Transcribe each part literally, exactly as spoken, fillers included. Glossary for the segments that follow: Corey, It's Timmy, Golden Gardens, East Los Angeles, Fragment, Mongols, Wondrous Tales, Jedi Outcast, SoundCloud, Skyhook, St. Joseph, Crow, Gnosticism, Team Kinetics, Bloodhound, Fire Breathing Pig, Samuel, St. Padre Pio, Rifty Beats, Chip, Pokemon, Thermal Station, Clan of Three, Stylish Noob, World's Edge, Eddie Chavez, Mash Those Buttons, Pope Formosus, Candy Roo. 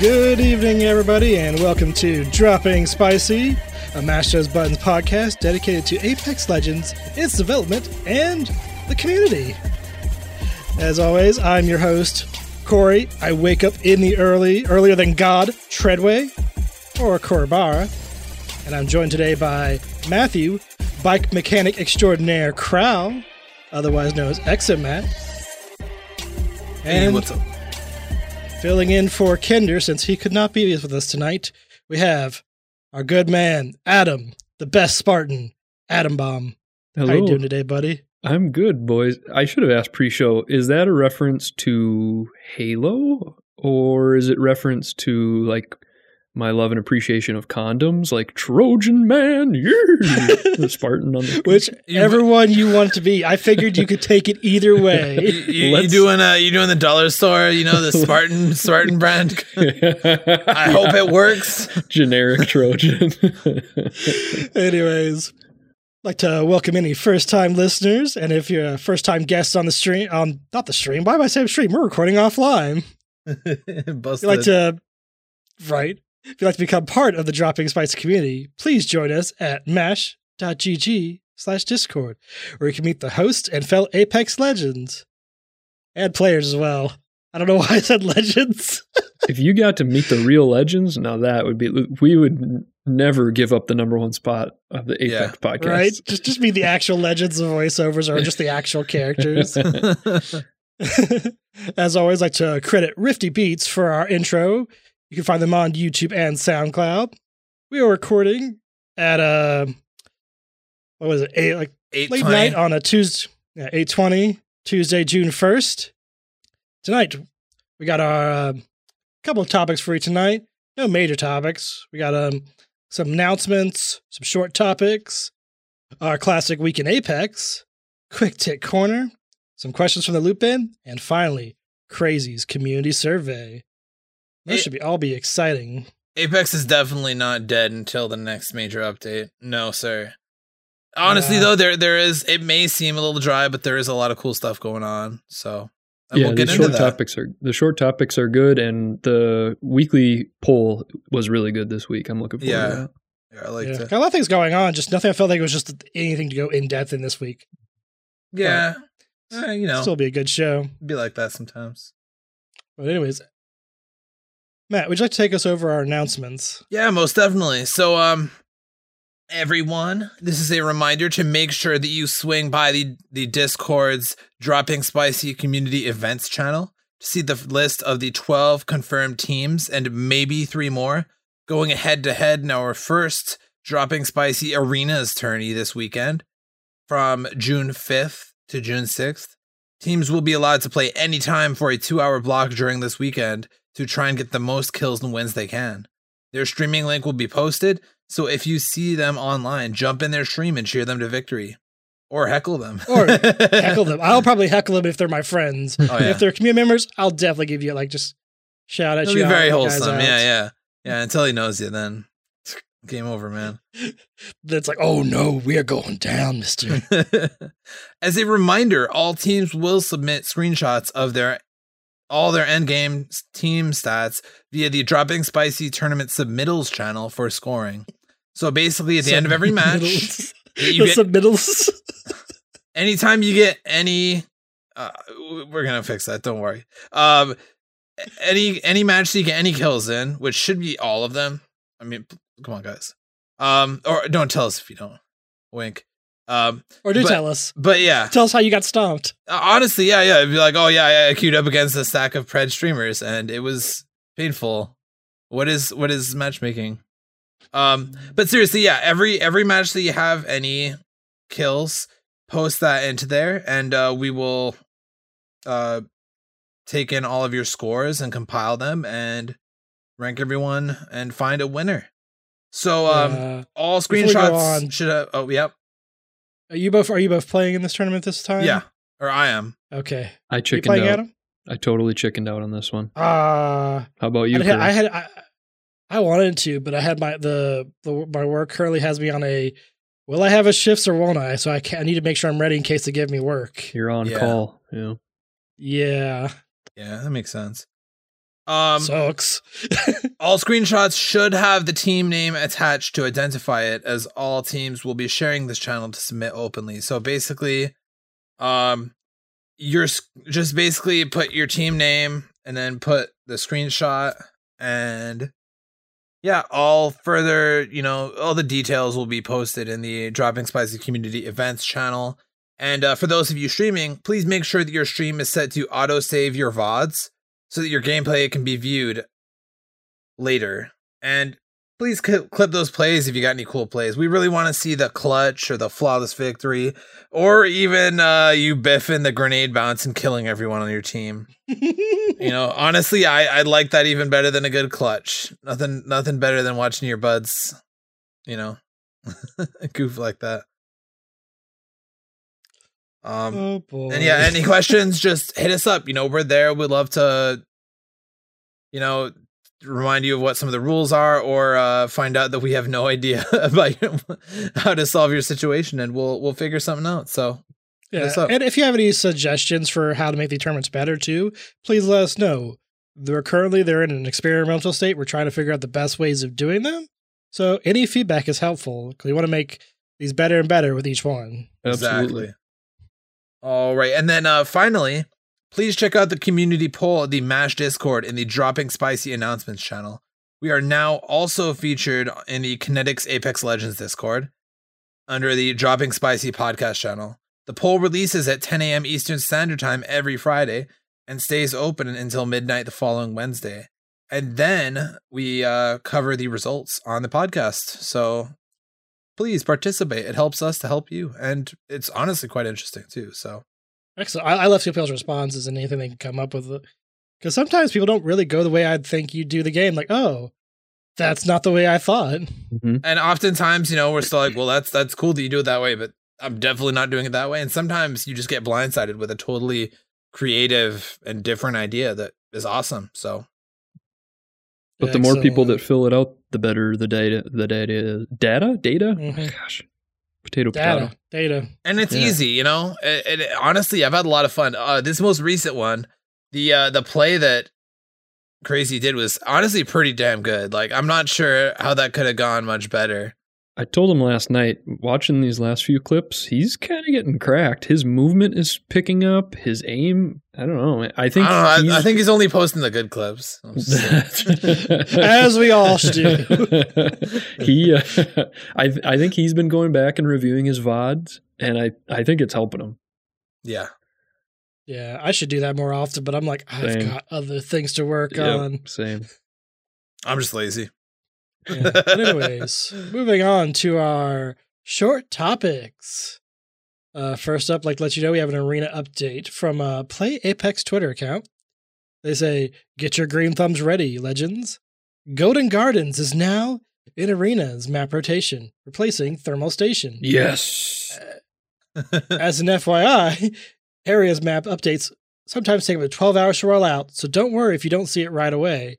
Good evening, everybody, and welcome to Dropping Spicy, a Mash Those Buttons podcast dedicated to Apex Legends, its development, and the community. As always, I'm your host, Corey. I wake up in the early, earlier than God, Treadway, or Kurabara, and I'm joined today by Matthew, bike mechanic extraordinaire Crow, otherwise known as Exomat. And hey, what's up? Filling in for Kinder, since he could not be with us tonight, we have our good man, Adam, the best Spartan, Adam Bomb. Hello. How are you doing today, buddy? I'm good, boys. I should have asked pre-show, is that a reference to Halo? Or is it reference to, like, my love and appreciation of condoms? Like, Trojan Man, yeah! The Spartan on the... Which, everyone you want to be. I figured you could take it either way. you, you doing uh, you doing the dollar store, you know, the Spartan Spartan brand? I hope it works. Generic Trojan. Anyways, I'd like to welcome any first-time listeners, and if you're a first-time guest on the stream, on not the stream, why am I saying stream? We're recording offline. Busted. You'd like to... Right. If you'd like to become part of the Dropping Spice community, please join us at mash dot g g slash discord, where you can meet the hosts and fellow Apex Legends. And players as well. I don't know why I said legends. If you got to meet the real legends, now that would be... We would never give up the number one spot of the Apex yeah, podcast. Right? Just, just meet the actual legends of voiceovers or just the actual characters. As always, I'd like to credit Rifty Beats for our intro. You can find them on YouTube and SoundCloud. We are recording at a what was it? Eight, like eight late twenty. Night on a Tuesday, yeah, eight twenty Tuesday, June first. Tonight we got our uh, couple of topics for you tonight. No major topics. We got um some announcements, some short topics, our classic week in Apex, quick tick corner, some questions from the loop in, and finally Crazy's community survey. This should be all be exciting. Apex is definitely not dead until the next major update. No, sir. Honestly, uh, though, there there is. It may seem a little dry, but there is a lot of cool stuff going on. So and yeah, we'll get the into short that. Topics are the short topics are good, and the weekly poll was really good this week. I'm looking forward yeah. to that. Yeah, I like yeah. that. A lot of things going on. Just nothing. I felt like it was just anything to go in depth in this week. Yeah, eh, you know, still be a good show. It'd be like that sometimes. But anyways. Matt, would you like to take us over our announcements? Yeah, most definitely. So, um, everyone, this is a reminder to make sure that you swing by the, the Discord's Dropping Spicy Community Events channel to see the list of the twelve confirmed teams and maybe three more going head-to-head in our first Dropping Spicy Arenas tourney this weekend from June fifth to June sixth. Teams will be allowed to play anytime for a two-hour block during this weekend to try and get the most kills and wins they can. Their streaming link will be posted, so if you see them online, jump in their stream and cheer them to victory. Or heckle them. Or heckle them. I'll probably heckle them if they're my friends. Oh, yeah. If they're community members, I'll definitely give you, like, just shout at It'll you. It'll be very wholesome. Yeah, yeah. Yeah, until he knows you, then. Game over, man. That's like, oh, no, we are going down, mister. As a reminder, all teams will submit screenshots of their all their endgame team stats via the Dropping Spicy Tournament Submittals channel for scoring. So basically, at the end of every match, you get submittals. Anytime you get any, uh, we're gonna fix that. Don't worry. Um, any any match that you get any kills in, which should be all of them. I mean, come on, guys. Um, or don't tell us if you don't. Wink. Um, or do but, tell us. But yeah. Tell us how you got stomped. Uh, honestly, yeah, yeah. It'd be like, oh, yeah, I queued up against a stack of Pred streamers, and it was painful. What is what is matchmaking? Um, but seriously, yeah, every every match that you have any kills, post that into there, and uh, we will uh, take in all of your scores and compile them and rank everyone and find a winner. So um, uh, all screenshots should. Have, oh, yep. Are you both? Are you both playing in this tournament this time? Yeah, or I am. Okay. I chickened out. Adam? I totally chickened out on this one. Ah. Uh, How about you? I had. I, had I, I wanted to, but I had my the, the my work currently has me on a. Will I have a shifts or won't I? So I can't, I need to make sure I'm ready in case they give me work. You're on yeah. call. Yeah. Yeah. Yeah, that makes sense. Um, Sucks. All screenshots should have the team name attached to identify it, as all teams will be sharing this channel to submit openly. So basically, um, you're just basically put your team name and then put the screenshot, and yeah, all further, you know, all the details will be posted in the Dropping Spicy Community Events channel. And uh, for those of you streaming, please make sure that your stream is set to auto-save your V O Ds, so that your gameplay can be viewed later. And please clip those plays if you got any cool plays. We really want to see the clutch or the flawless victory, or even uh, you biffing the grenade bounce and killing everyone on your team. You know, honestly, I, I like that even better than a good clutch. Nothing, nothing better than watching your buds, you know, goof like that. Um, oh boy. And yeah, any questions, just hit us up. You know, we're there. We'd love to, you know, remind you of what some of the rules are, or uh, find out that we have no idea about how to solve your situation, and we'll we'll figure something out. So yeah, hit us up. And if you have any suggestions for how to make the tournaments better too, please let us know. They're currently they're in an experimental state. We're trying to figure out the best ways of doing them. So any feedback is helpful, because we want to make these better and better with each one. Absolutely. Exactly. All right. And then uh, finally, please check out the community poll at the MASH Discord in the Dropping Spicy Announcements channel. We are now also featured in the Kinetics Apex Legends Discord under the Dropping Spicy podcast channel. The poll releases at ten a.m. Eastern Standard Time every Friday and stays open until midnight the following Wednesday. And then we uh, cover the results on the podcast. So please participate. It helps us to help you. And it's honestly quite interesting too. So excellent. I, I love people's responses and anything they can come up with, because sometimes people don't really go the way I'd think you do the game. Like, oh, that's not the way I thought. Mm-hmm. And oftentimes, you know, we're still like, well, that's, that's cool that you do it that way, but I'm definitely not doing it that way. And sometimes you just get blindsided with a totally creative and different idea that is awesome. So, but the more Excellent. people that fill it out, the better the data. The data is data, data. Mm-hmm. Gosh, potato, data, potato, data. And it's yeah. easy, you know. And honestly, I've had a lot of fun. Uh, this most recent one, the uh, the play that Crazy did was honestly pretty damn good. Like, I'm not sure how that could have gone much better. I told him last night, watching these last few clips, he's kind of getting cracked. His movement is picking up. His aim, I don't know. I think I, know, he's, I think he's only posting the good clips, as we all do. he, uh, I, I think he's been going back and reviewing his V O Ds, and I, I think it's helping him. Yeah, yeah. I should do that more often, but I'm like, I've same. got other things to work yep, on. Same. I'm just lazy. Yeah. But anyways, moving on to our short topics. Uh, first up, like to let you know, we have an arena update from uh, Play Apex Twitter account. They say, "Get your green thumbs ready, legends. Golden Gardens is now in arena's map rotation, replacing Thermal Station." Yes. Uh, as an F Y I, area's map updates sometimes take about twelve hours to roll out, so don't worry if you don't see it right away.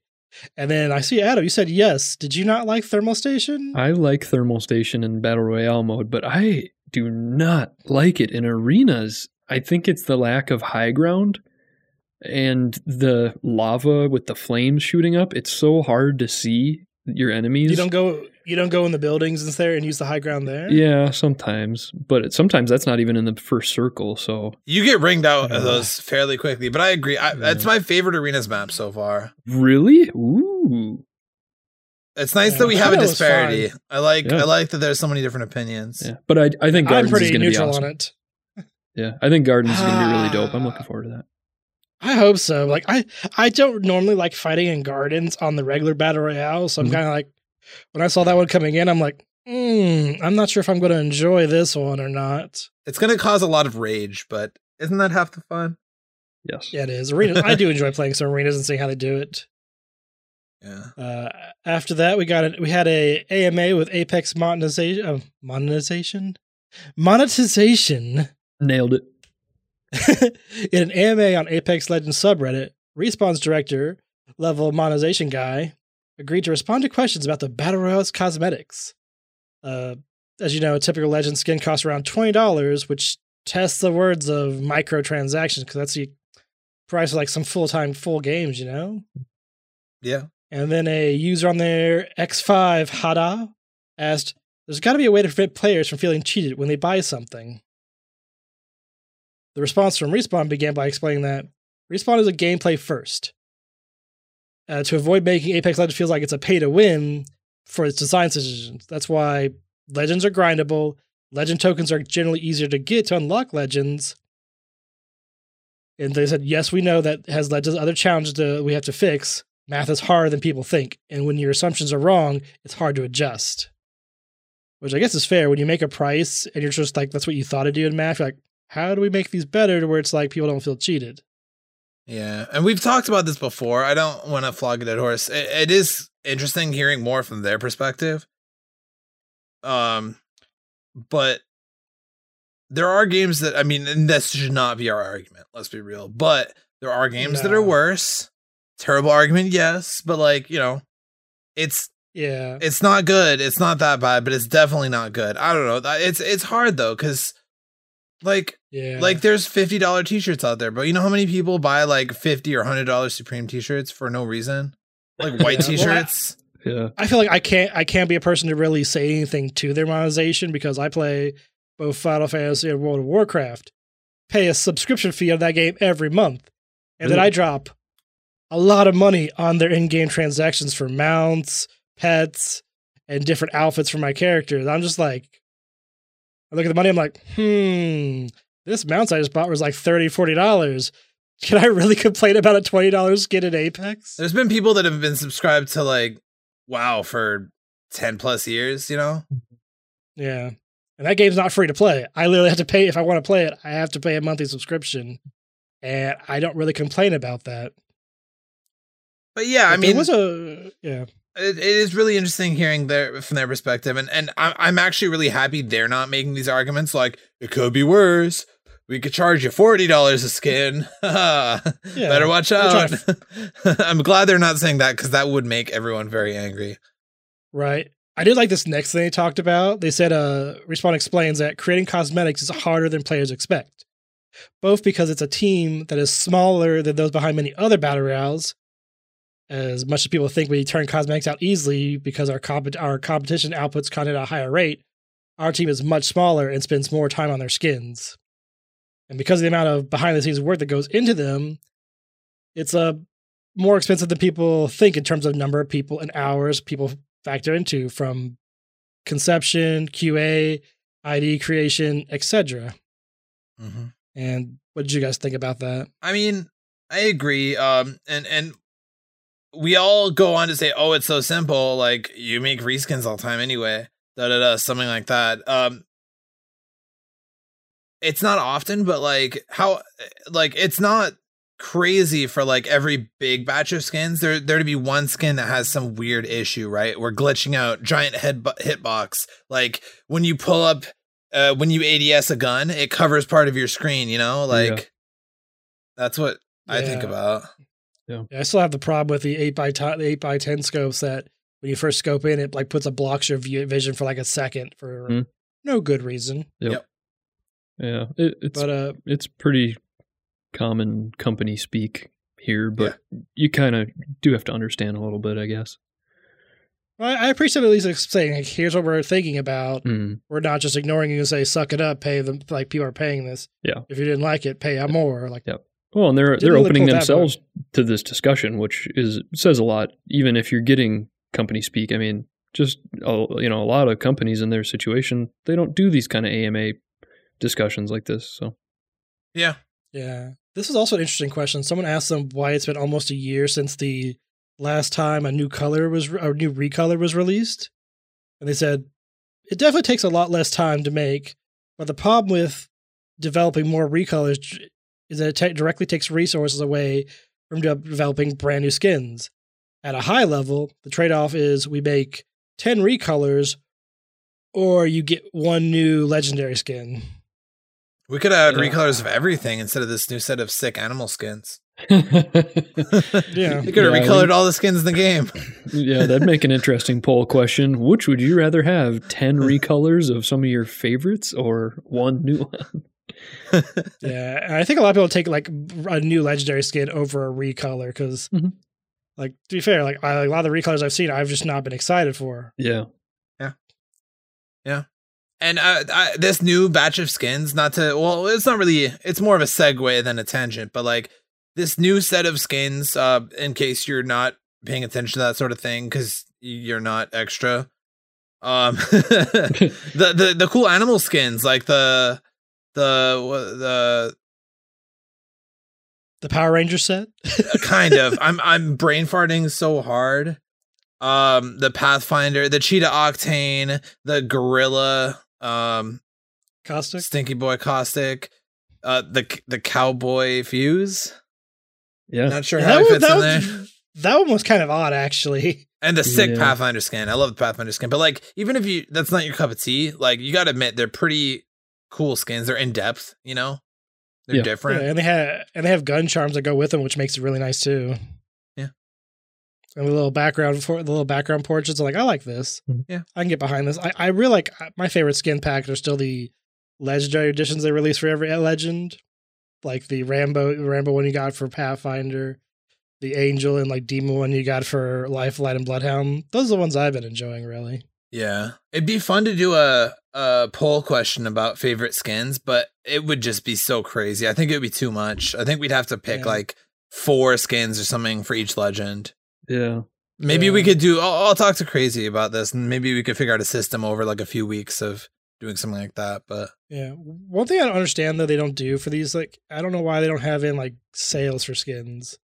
And then I see, Adam, you said yes. Did you not like Thermal Station? I like Thermal Station in Battle Royale mode, but I do not like it in arenas. I think it's the lack of high ground and the lava with the flames shooting up. It's so hard to see your enemies. You don't go you don't go in the buildings and there and use the high ground there? Yeah, sometimes. But it, sometimes that's not even in the first circle. So you get ringed out uh, of those fairly quickly. But I agree. I, yeah. That's my favorite arenas map so far. Really? Ooh. It's nice yeah. that we have a disparity. I like yeah. I like that there's so many different opinions. Yeah. But I I think Gardens I'm pretty is gonna neutral be awesome. on it. Yeah. I think Gardens is gonna be really dope. I'm looking forward to that. I hope so. Like I, I don't normally like fighting in gardens on the regular Battle Royale, so I'm mm-hmm. kind of like, when I saw that one coming in, I'm like, mm, I'm not sure if I'm going to enjoy this one or not. It's going to cause a lot of rage, but isn't that half the fun? Yes. Yeah, it is. Arena. I do enjoy playing some arenas and seeing how they do it. Yeah. Uh, after that, we got an, we had a A M A with Apex monetization. Uh, monetization. Monetization. Nailed it. In an A M A on Apex Legends subreddit, Respawn's director, level monetization guy, agreed to respond to questions about the Battle Royale's cosmetics. Uh, as you know, a typical Legend skin costs around twenty dollars, which tests the words of microtransactions, because that's the price of like some full-time full games, you know? Yeah. And then a user on there, X five Hada, asked, there's got to be a way to prevent players from feeling cheated when they buy something. The response from Respawn began by explaining that Respawn is a gameplay first. Uh, to avoid making Apex Legends feels like it's a pay to win for its design decisions. That's why Legends are grindable. Legend tokens are generally easier to get to unlock Legends. And they said, yes, we know that has led to other challenges that we have to fix. Math is harder than people think. And when your assumptions are wrong, it's hard to adjust. Which I guess is fair. When you make a price and you're just like, that's what you thought to do in math, you're like, how do we make these better to where it's like people don't feel cheated? Yeah, and we've talked about this before. I don't want to flog a dead horse. It, it is interesting hearing more from their perspective. Um, but there are games that, I mean, and this should not be our argument, let's be real. But there are games no. that are worse. Terrible argument, yes. But, like, you know, it's yeah, it's not good. It's not that bad, but it's definitely not good. I don't know. It's, it's hard, though, because... Like, yeah. like there's fifty dollars t-shirts out there, but you know how mmany people buy like fifty or one hundred dollars Supreme t-shirts for no reason? Like white yeah, t-shirts? Well, I, yeah. I feel like I can't I can't be a person to really say anything to their monetization because I play both Final Fantasy and World of Warcraft, pay a subscription fee on that game every month, and really? then I drop a lot of money on their in-game transactions for mounts, pets, and different outfits for my characters. I'm just like... I look at the money, I'm like, hmm, this mount I just bought was like thirty dollars, forty dollars. Can I really complain about a twenty dollars skin in Apex? There's been people that have been subscribed to like, WoW for ten plus years, you know? Yeah. And that game's not free to play. I literally have to pay, if I want to play it, I have to pay a monthly subscription. And I don't really complain about that. But yeah, but I mean. It was a, yeah. It, it is really interesting hearing their from their perspective, and and I'm actually really happy they're not making these arguments. Like it could be worse. We could charge you forty dollars a skin. yeah, Better watch out. I'm glad they're not saying that because that would make everyone very angry. Right. I did like this next thing they talked about. They said, uh, Respawn explains that creating cosmetics is harder than players expect, both because it's a team that is smaller than those behind many other battle royales. As much as people think we turn cosmetics out easily because our comp- our competition outputs content at a higher rate, our team is much smaller and spends more time on their skins. And because of the amount of behind-the-scenes work that goes into them, it's uh, more expensive than people think in terms of number of people and hours people factor into from conception, Q A, I D creation, et cetera. Mm-hmm. And what did you guys think about that? I mean, I agree. Um, and and... We all go on to say, oh, it's so simple. Like, you make reskins all the time anyway. Da da da, something like that. Um, it's not often, but like, how, like, it's not crazy for like every big batch of skins. There, there to be one skin that has some weird issue, right? We're glitching out, giant head bu- hitbox. Like, when you pull up, uh, when you A D S a gun, it covers part of your screen, you know? Like, yeah. that's what yeah. I think about. Yeah. I still have the problem with the eight by ten scopes that when you first scope in, it like puts a blocks your view, vision for like a second for mm. no good reason. Yep. yep. Yeah. It, it's, but, uh, it's pretty common company speak here, but yeah. you kind of do have to understand a little bit, I guess. Well, I appreciate at least saying, like, here's what we're thinking about. Mm. We're not just ignoring you and say, suck it up, pay them. Like people are paying this. Yeah. If you didn't like it, pay yeah. more. Like yep. Well, and they're Didn't they're really opening themselves to this discussion, which is says a lot. Even if you're getting company speak, I mean, just you know, a lot of companies in their situation, they don't do these kind of A M A discussions like this. So, yeah, yeah, this is also an interesting question. Someone asked them why it's been almost a year since the last time a new color was a new recolor was released, and they said it definitely takes a lot less time to make, but the problem with developing more recolors is that it t- directly takes resources away from de- developing brand new skins. At a high level, the trade-off is we make ten recolors or you get one new legendary skin. We could have had yeah. recolors of everything instead of this new set of sick animal skins. yeah. They could have yeah, recolored I mean, all the skins in the game. Yeah, that'd make an interesting poll question. Which would you rather have, ten recolors of some of your favorites or one new one? Yeah, I think a lot of people take like a new legendary skin over a recolor because, mm-hmm. like, to be fair, like, I, like a lot of the recolors I've seen, I've just not been excited for. Yeah, yeah, yeah. And uh, I, this new batch of skins, not to well, it's not really. It's more of a segue than a tangent, but like this new set of skins. Uh, in case you're not paying attention to that sort of thing because you're not extra. Um, the the the cool animal skins like the. The the the Power Ranger set, kind of. I'm I'm brain farting so hard. Um, the Pathfinder, the Cheetah Octane, the Gorilla, um, Caustic, Stinky Boy Caustic, uh, the the Cowboy Fuse. Yeah, not sure yeah, how it fits in there. Was, that one was kind of odd, actually. And the sick yeah. Pathfinder skin. I love the Pathfinder skin, but like, even if you that's not your cup of tea, like you got to admit they're pretty. Cool skins. They're in depth, you know. They're yeah. different, yeah, and they have and they have gun charms that go with them, which makes it really nice too. Yeah, and the little background for the little background portraits are like, I like this. Yeah, I can get behind this. I, I really like my favorite skin pack are still the legendary editions they release for every legend, like the Rambo Rambo one you got for Pathfinder, the Angel and like Demon one you got for Lifeline and Bloodhound. Those are the ones I've been enjoying really. Yeah, it'd be fun to do a, a poll question about favorite skins, but it would just be so crazy. I think it would be too much. I think we'd have to pick yeah. like four skins or something for each legend. Yeah. Maybe yeah. we could do, I'll, I'll talk to Crazy about this, and maybe we could figure out a system over like a few weeks of doing something like that. But yeah, one thing I don't understand though they don't do for these, like, I don't know why they don't have in like sales for skins.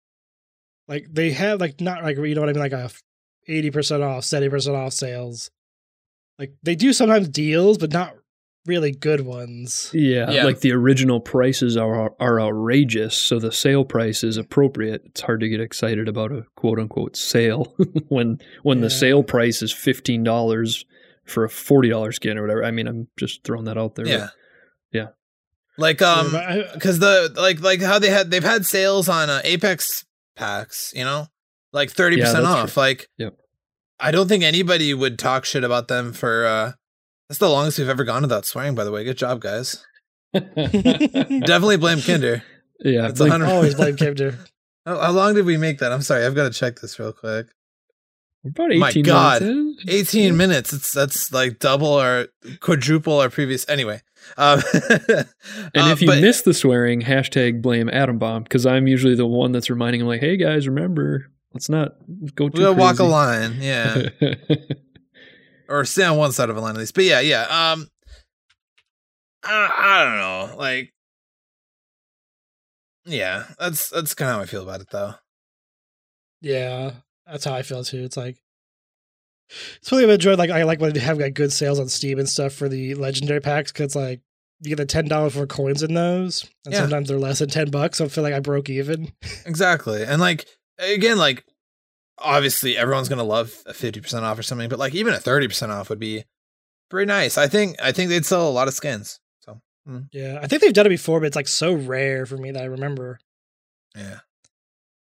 Like they have like not like, you know what I mean? Like a eighty percent off, seventy percent off sales. Like, they do sometimes deals, but not really good ones. Yeah, yeah. Like the original prices are are outrageous, so the sale price is appropriate. It's hard to get excited about a quote-unquote sale when when yeah. the sale price is fifteen dollars for a forty dollars skin or whatever. I mean, I'm just throwing that out there. Yeah. Yeah. Like, um, because the, like, like how they had, they've had sales on uh, Apex packs, you know? Like, thirty percent yeah, off. True. Like, yep. I don't think anybody would talk shit about them for, uh, that's the longest we've ever gone without swearing, by the way. Good job, guys. Definitely blame Kinder. Yeah. It's blame, always blame Kinder. How, how long did we make that? I'm sorry. I've got to check this real quick. About eighteen My God. Minutes in. eighteen yeah. minutes. It's, that's like double or quadruple our previous. Anyway. Um, and um, if you but, miss the swearing, hashtag blame Adam Bomb, because I'm usually the one that's reminding him like, hey guys, remember. Let's not go too We'll crazy. Walk a line, yeah. Or stay on one side of a line at least. But yeah, yeah. Um, I, I don't know. Like, yeah, that's that's kind of how I feel about it, though. Yeah, that's how I feel too. It's like it's really I've enjoyed. Like, I like when they have like good sales on Steam and stuff for the legendary packs because like you get the ten dollars for coins in those, and yeah. sometimes they're less than ten bucks. So I feel like I broke even. Exactly, and like. Again, like, obviously everyone's going to love a fifty percent off or something, but like even a thirty percent off would be pretty nice. I think I think they'd sell a lot of skins. So mm. Yeah, I think they've done it before, but it's like so rare for me that I remember. Yeah.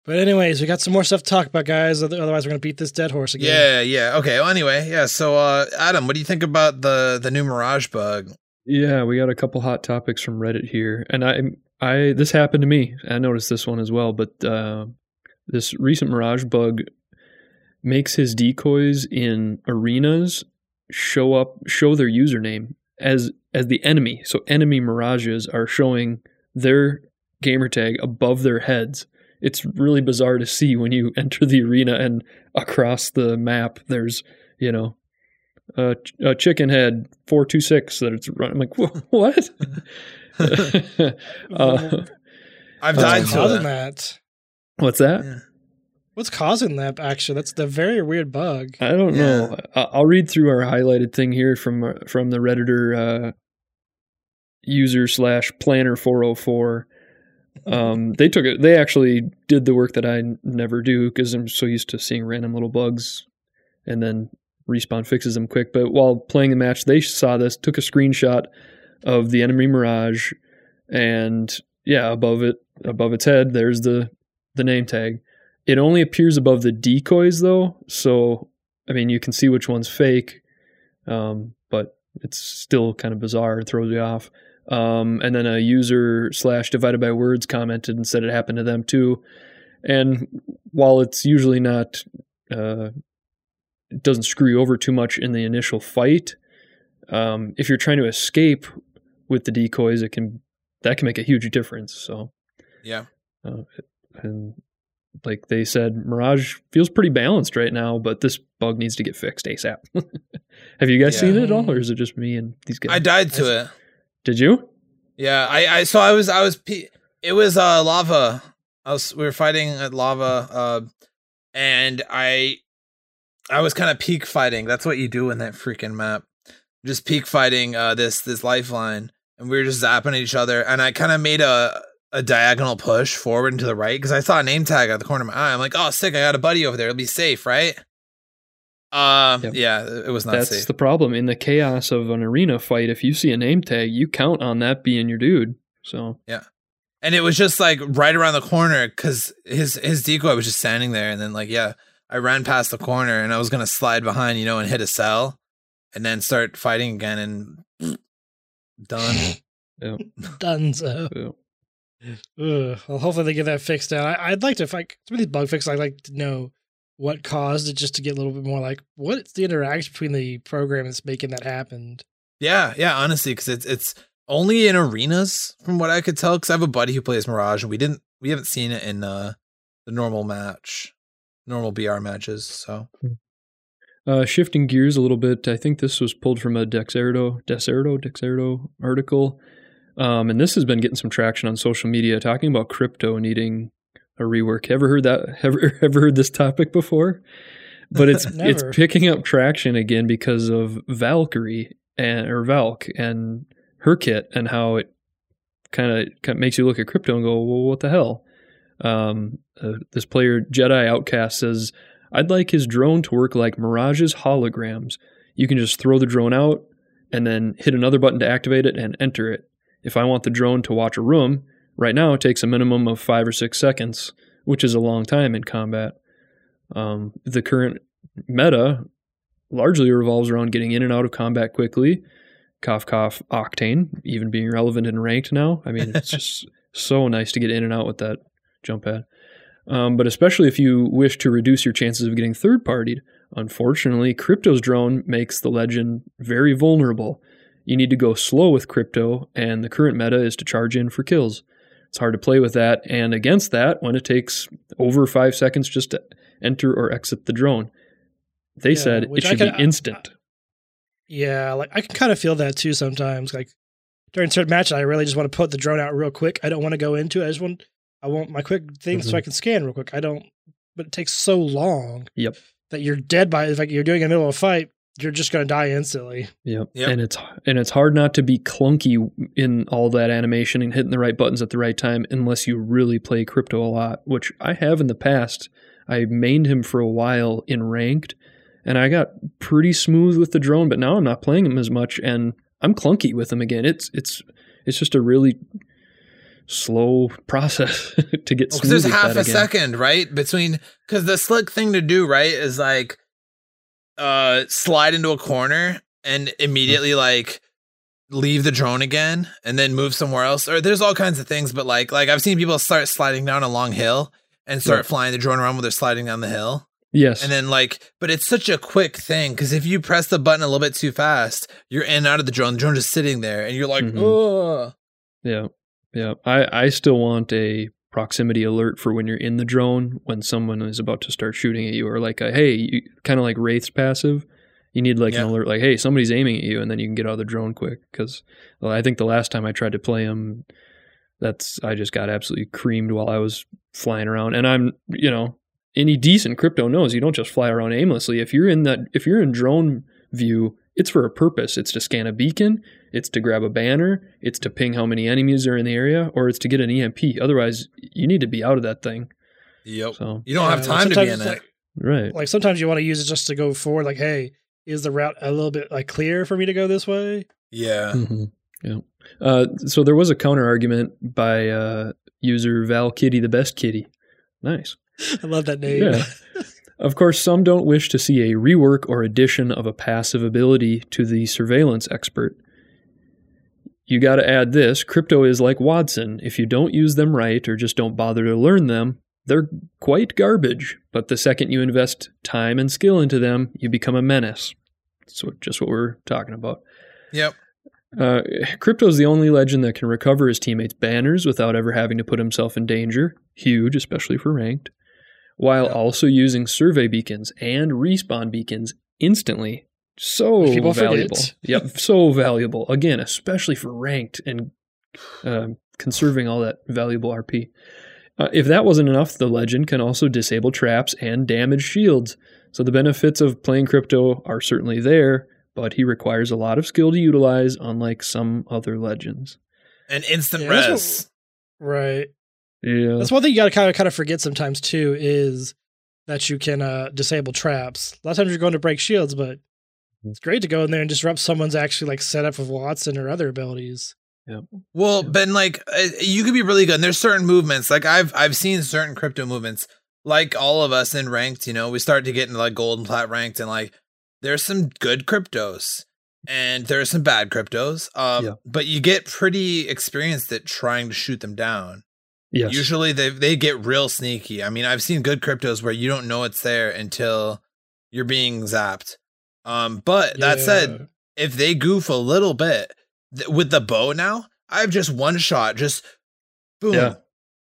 But anyways, we got some more stuff to talk about, guys. Otherwise, we're going to beat this dead horse again. Yeah, yeah. Okay, well, anyway, yeah. So, uh, Adam, what do you think about the, the new Mirage bug? Yeah, we got a couple hot topics from Reddit here. And I, I this happened to me. I noticed this one as well, but... Uh, this recent Mirage bug makes his decoys in arenas show up, show their username as as the enemy. So enemy Mirages are showing their gamertag above their heads. It's really bizarre to see when you enter the arena and across the map, there's, you know, a, a chicken head four two six that it's running. I'm like, what? uh, I've died to that. What's that? Yeah. What's causing that, actually? That's the very weird bug. I don't yeah. know. I'll read through our highlighted thing here from from the Redditor uh, user slash planner four oh four. Um, they took it. They actually did the work that I n- never do because I'm so used to seeing random little bugs, and then Respawn fixes them quick. But while playing the match, they saw this, took a screenshot of the enemy Mirage, and yeah, above it, above its head, there's the the name tag. It only appears above the decoys though, so I mean you can see which one's fake, um, but it's still kind of bizarre. It throws you off. Um, and then a user slash divided by words commented and said it happened to them too. And while it's usually not, uh, it doesn't screw you over too much in the initial fight. Um, if you're trying to escape with the decoys, it can, that can make a huge difference. So, yeah. Uh, and like they said, Mirage feels pretty balanced right now, but this bug needs to get fixed ASAP. Have you guys yeah. seen it at all? Or is it just me and these guys? I died to I, it. Did you? Yeah, I, I so I was I was it was uh lava. I was we were fighting at lava, uh, and I I was kind of peak fighting. That's what you do in that freaking map, just peak fighting uh, this this lifeline, and we were just zapping each other. And I kind of made a a diagonal push forward and to the right because I saw a name tag out of the corner of my eye. I'm like, oh, sick! I got a buddy over there. It'll be safe, right? Um. Yep. Yeah, it was not That's safe. That's the problem in the chaos of an arena fight. If you see a name tag, you count on that being your dude. So yeah, and it was just like right around the corner because his his decoy was just standing there, and then like yeah, I ran past the corner and I was gonna slide behind, you know, and hit a cell, and then start fighting again, and done. Yeah. Dunzo. Yeah. Ugh. Well, hopefully they get that fixed now. I, I'd like to fight some of these bug fixes. I'd like to know what caused it, just to get a little bit more like what's the interaction between the program that's making that happen. Yeah, yeah, honestly, because it's it's only in arenas from what I could tell. Because I have a buddy who plays Mirage, and we didn't we haven't seen it in uh, the normal match, normal B R matches. So uh, shifting gears a little bit, I think this was pulled from a Dexerdo Dexerdo Dexerdo article, um, and this has been getting some traction on social media, talking about crypto needing a rework. Ever heard that? Ever ever heard this topic before? But it's it's picking up traction again because of Valkyrie and or Valk and her kit and how it kind of makes you look at crypto and go, well, what the hell? Um, uh, this player Jedi Outcast says, "I'd like his drone to work like Mirage's holograms. You can just throw the drone out and then hit another button to activate it and enter it. If I want the drone to watch a room." Right now, it takes a minimum of five or six seconds, which is a long time in combat. Um, the current meta largely revolves around getting in and out of combat quickly. Cough, cough, Octane, even being relevant in ranked now. I mean, it's just so nice to get in and out with that jump pad. Um, but especially if you wish to reduce your chances of getting third-partied. Unfortunately, Crypto's drone makes the legend very vulnerable. You need to go slow with Crypto, and the current meta is to charge in for kills. It's hard to play with that and against that when it takes over five seconds just to enter or exit the drone. They yeah, said it should can, be instant. I, I, yeah, like I can kind of feel that too sometimes. Like during certain matches, I really just want to put the drone out real quick. I don't want to go into it. I just want I want my quick thing mm-hmm. so I can scan real quick. I don't, but it takes so long. Yep. That you're dead by if like you're doing it in the middle of a fight. You're just going to die instantly. Yep. yep. And it's and it's hard not to be clunky in all that animation and hitting the right buttons at the right time unless you really play Crypto a lot, which I have in the past. I mained him for a while in ranked, and I got pretty smooth with the drone, but now I'm not playing him as much, and I'm clunky with him again. It's it's it's just a really slow process to get well, smooth with that again. Because there's half a second, right? Between Because the slick thing to do, right, is like, Uh, slide into a corner and immediately like leave the drone again and then move somewhere else. Or there's all kinds of things, but like like I've seen people start sliding down a long hill and start yeah. flying the drone around while they're sliding down the hill. Yes. And then like, but it's such a quick thing because if you press the button a little bit too fast, you're in and out of the drone. The drone's just sitting there and you're like, mm-hmm. oh. Yeah. Yeah. I, I still want a proximity alert for when you're in the drone, when someone is about to start shooting at you, or like a, hey, you kind of like Wraith's passive, you need like yeah. an alert, like, hey, somebody's aiming at you, and then you can get out of the drone quick. Because well, I think the last time I tried to play him, that's I just got absolutely creamed while I was flying around. And I'm, you know, any decent Crypto knows you don't just fly around aimlessly. If you're in that, if you're in drone view, it's for a purpose. It's to scan a beacon. it's to grab a banner, it's to ping how many enemies are in the area, or it's to get an E M P. Otherwise, you need to be out of that thing. Yep. So, you don't yeah, have time to be in that. Like, right. Like sometimes you want to use it just to go forward. Like, hey, is the route a little bit like clear for me to go this way? Yeah. Mm-hmm. Yeah. Uh, so there was a counter argument by uh, user Val Kitty, the best kitty. Nice. I love that name. Yeah. Of course, some don't wish to see a rework or addition of a passive ability to the surveillance expert. You got to add this. Crypto is like Watson. If you don't use them right or just don't bother to learn them, they're quite garbage. But the second you invest time and skill into them, you become a menace. That's what, just what we're talking about. Yep. Uh, Crypto's the only legend that can recover his teammates' banners without ever having to put himself in danger. Huge, especially for ranked. While yeah. also using survey beacons and respawn beacons instantly. So people valuable. Yep, so valuable. Again, especially for ranked and uh, conserving all that valuable R P. Uh, if that wasn't enough, the legend can also disable traps and damage shields. So the benefits of playing Crypto are certainly there, but he requires a lot of skill to utilize, unlike some other legends. And instant yeah, res. What, right. Yeah. That's one thing you got to kind of kind of forget sometimes, too, is that you can uh, disable traps. A lot of times you're going to break shields, but it's great to go in there and disrupt someone's actually like setup of Watson or other abilities. Yeah. Well, yeah. Ben, like you could be really good. And there's certain movements. Like I've I've seen certain Crypto movements, like all of us in ranked, you know, we start to get into like gold and plat ranked, and like there's some good Cryptos and there's some bad Cryptos. Um yeah. But you get pretty experienced at trying to shoot them down. Yes. Usually they they get real sneaky. I mean, I've seen good Cryptos where you don't know it's there until you're being zapped. Um, but that yeah. said, if they goof a little bit th- with the bow now, I have just one shot, just boom. Yeah.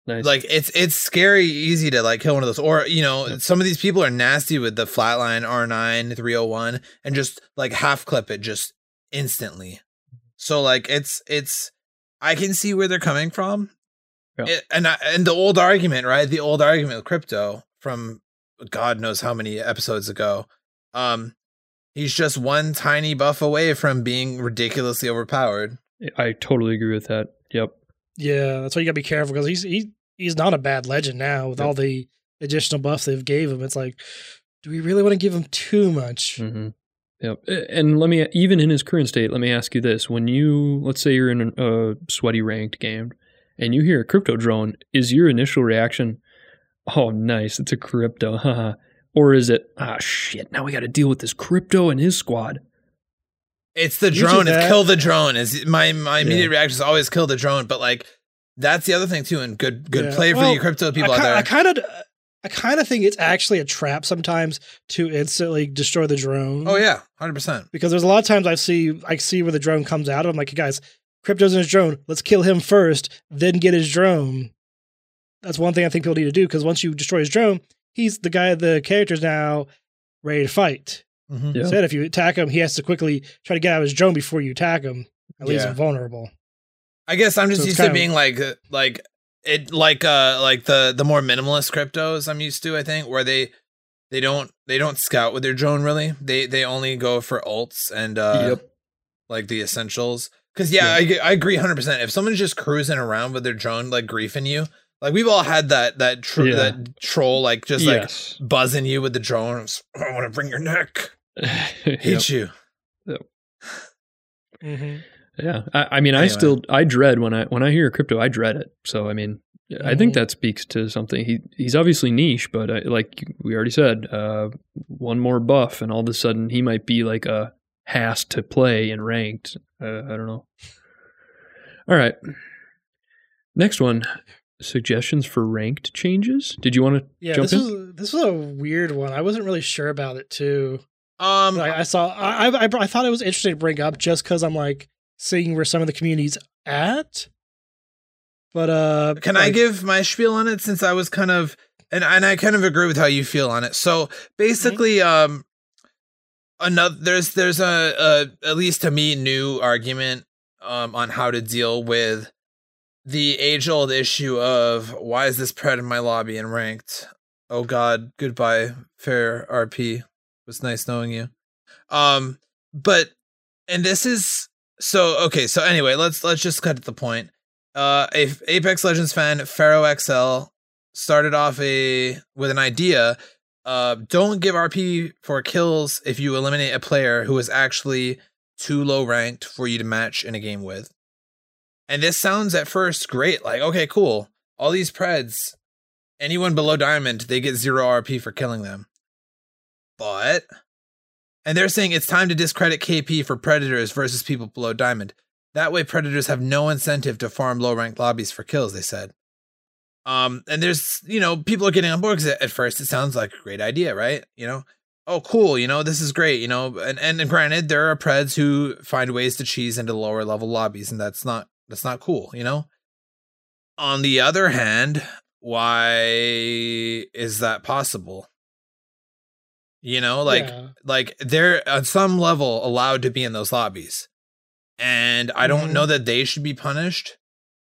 Nice. Like it's, it's scary easy to like kill one of those, or, you know, yeah. some of these people are nasty with the flatline R nine three oh one and just like half clip it just instantly. So like, it's, it's, I can see where they're coming from. Yeah. It, and I, and the old argument, right? The old argument with Crypto from God knows how many episodes ago. Um, He's just one tiny buff away from being ridiculously overpowered. I totally agree with that. Yep. Yeah, that's why you gotta be careful, because he's he, he's not a bad legend now with yep. all the additional buffs they've gave him. It's like, do we really want to give him too much? Mm-hmm. Yep. And let me, even in his current state, let me ask you this: when you, let's say you're in a sweaty ranked game, and you hear a Crypto drone, is your initial reaction, "Oh, nice, it's a Crypto"? Haha. Or is it, ah, shit, now we got to deal with this Crypto and his squad? It's the drone. It's kill the drone. Is my my immediate yeah. reaction is always kill the drone. But, like, that's the other thing, too, and good good yeah. play well, for you Crypto people I, out there. I kind of I kind of think it's actually a trap sometimes to instantly destroy the drone. Oh, yeah, one hundred percent. Because there's a lot of times I see I see where the drone comes out. I'm like, hey, guys, Crypto's in his drone. Let's kill him first, then get his drone. That's one thing I think people need to do, because once you destroy his drone, he's the guy, the character's now ready to fight. Mm-hmm. Yeah. Instead, if you attack him, he has to quickly try to get out of his drone before you attack him. At least yeah. he's vulnerable. I guess I'm just so used to being of, like, like it, like, uh, like the, the more minimalist Cryptos I'm used to, I think, where they, they don't, they don't scout with their drone really. They, they only go for ults and, uh, yep. like the essentials. Cause yeah, yeah. I, I agree one hundred percent. If someone's just cruising around with their drone, like griefing you, like we've all had that that tr- yeah. that troll like just yes. like buzzing you with the drone. I want to bring your neck, hit yep. you. Yep. Mm-hmm. Yeah, I, I mean, anyway. I still I dread when I when I hear Crypto, I dread it. So I mean, mm-hmm. I think that speaks to something. He he's obviously niche, but I, like we already said, uh, one more buff, and all of a sudden he might be like a has to play in ranked. Uh, I don't know. All right, next one. Suggestions for ranked changes? Did you want to yeah, jump this in? Was, this was a weird one. I wasn't really sure about it too. Um, I, I saw. I, I I thought it was interesting to bring up just because I'm like seeing where some of the community's at. But uh, can like, I give my spiel on it since I was kind of and and I kind of agree with how you feel on it. So basically, mm-hmm. um, another there's there's a, a at least to me new argument um on how to deal with the age-old issue of why is this pred in my lobby and ranked? Oh God, goodbye, fair R P. It was nice knowing you. Um, but and this is So, okay. So anyway, let's, let's just cut to the point. Uh, a Apex Legends fan, Pharaoh X L, started off a, with an idea. Uh, don't give R P for kills if you eliminate a player who is actually too low ranked for you to match in a game with. And this sounds at first great. Like, okay, cool. All these preds, anyone below diamond, they get zero R P for killing them. But, and they're saying it's time to discredit K P for predators versus people below diamond. That way predators have no incentive to farm low ranked lobbies for kills, they said. Um, and there's, you know, people are getting on board because at first it sounds like a great idea, right? You know, oh, cool. You know, this is great. You know, and, and granted, there are preds who find ways to cheese into lower level lobbies, and that's not, that's not cool. You know, on the other hand, why is that possible? You know, like, yeah. like they're on some level allowed to be in those lobbies, and I don't mm-hmm. know that they should be punished.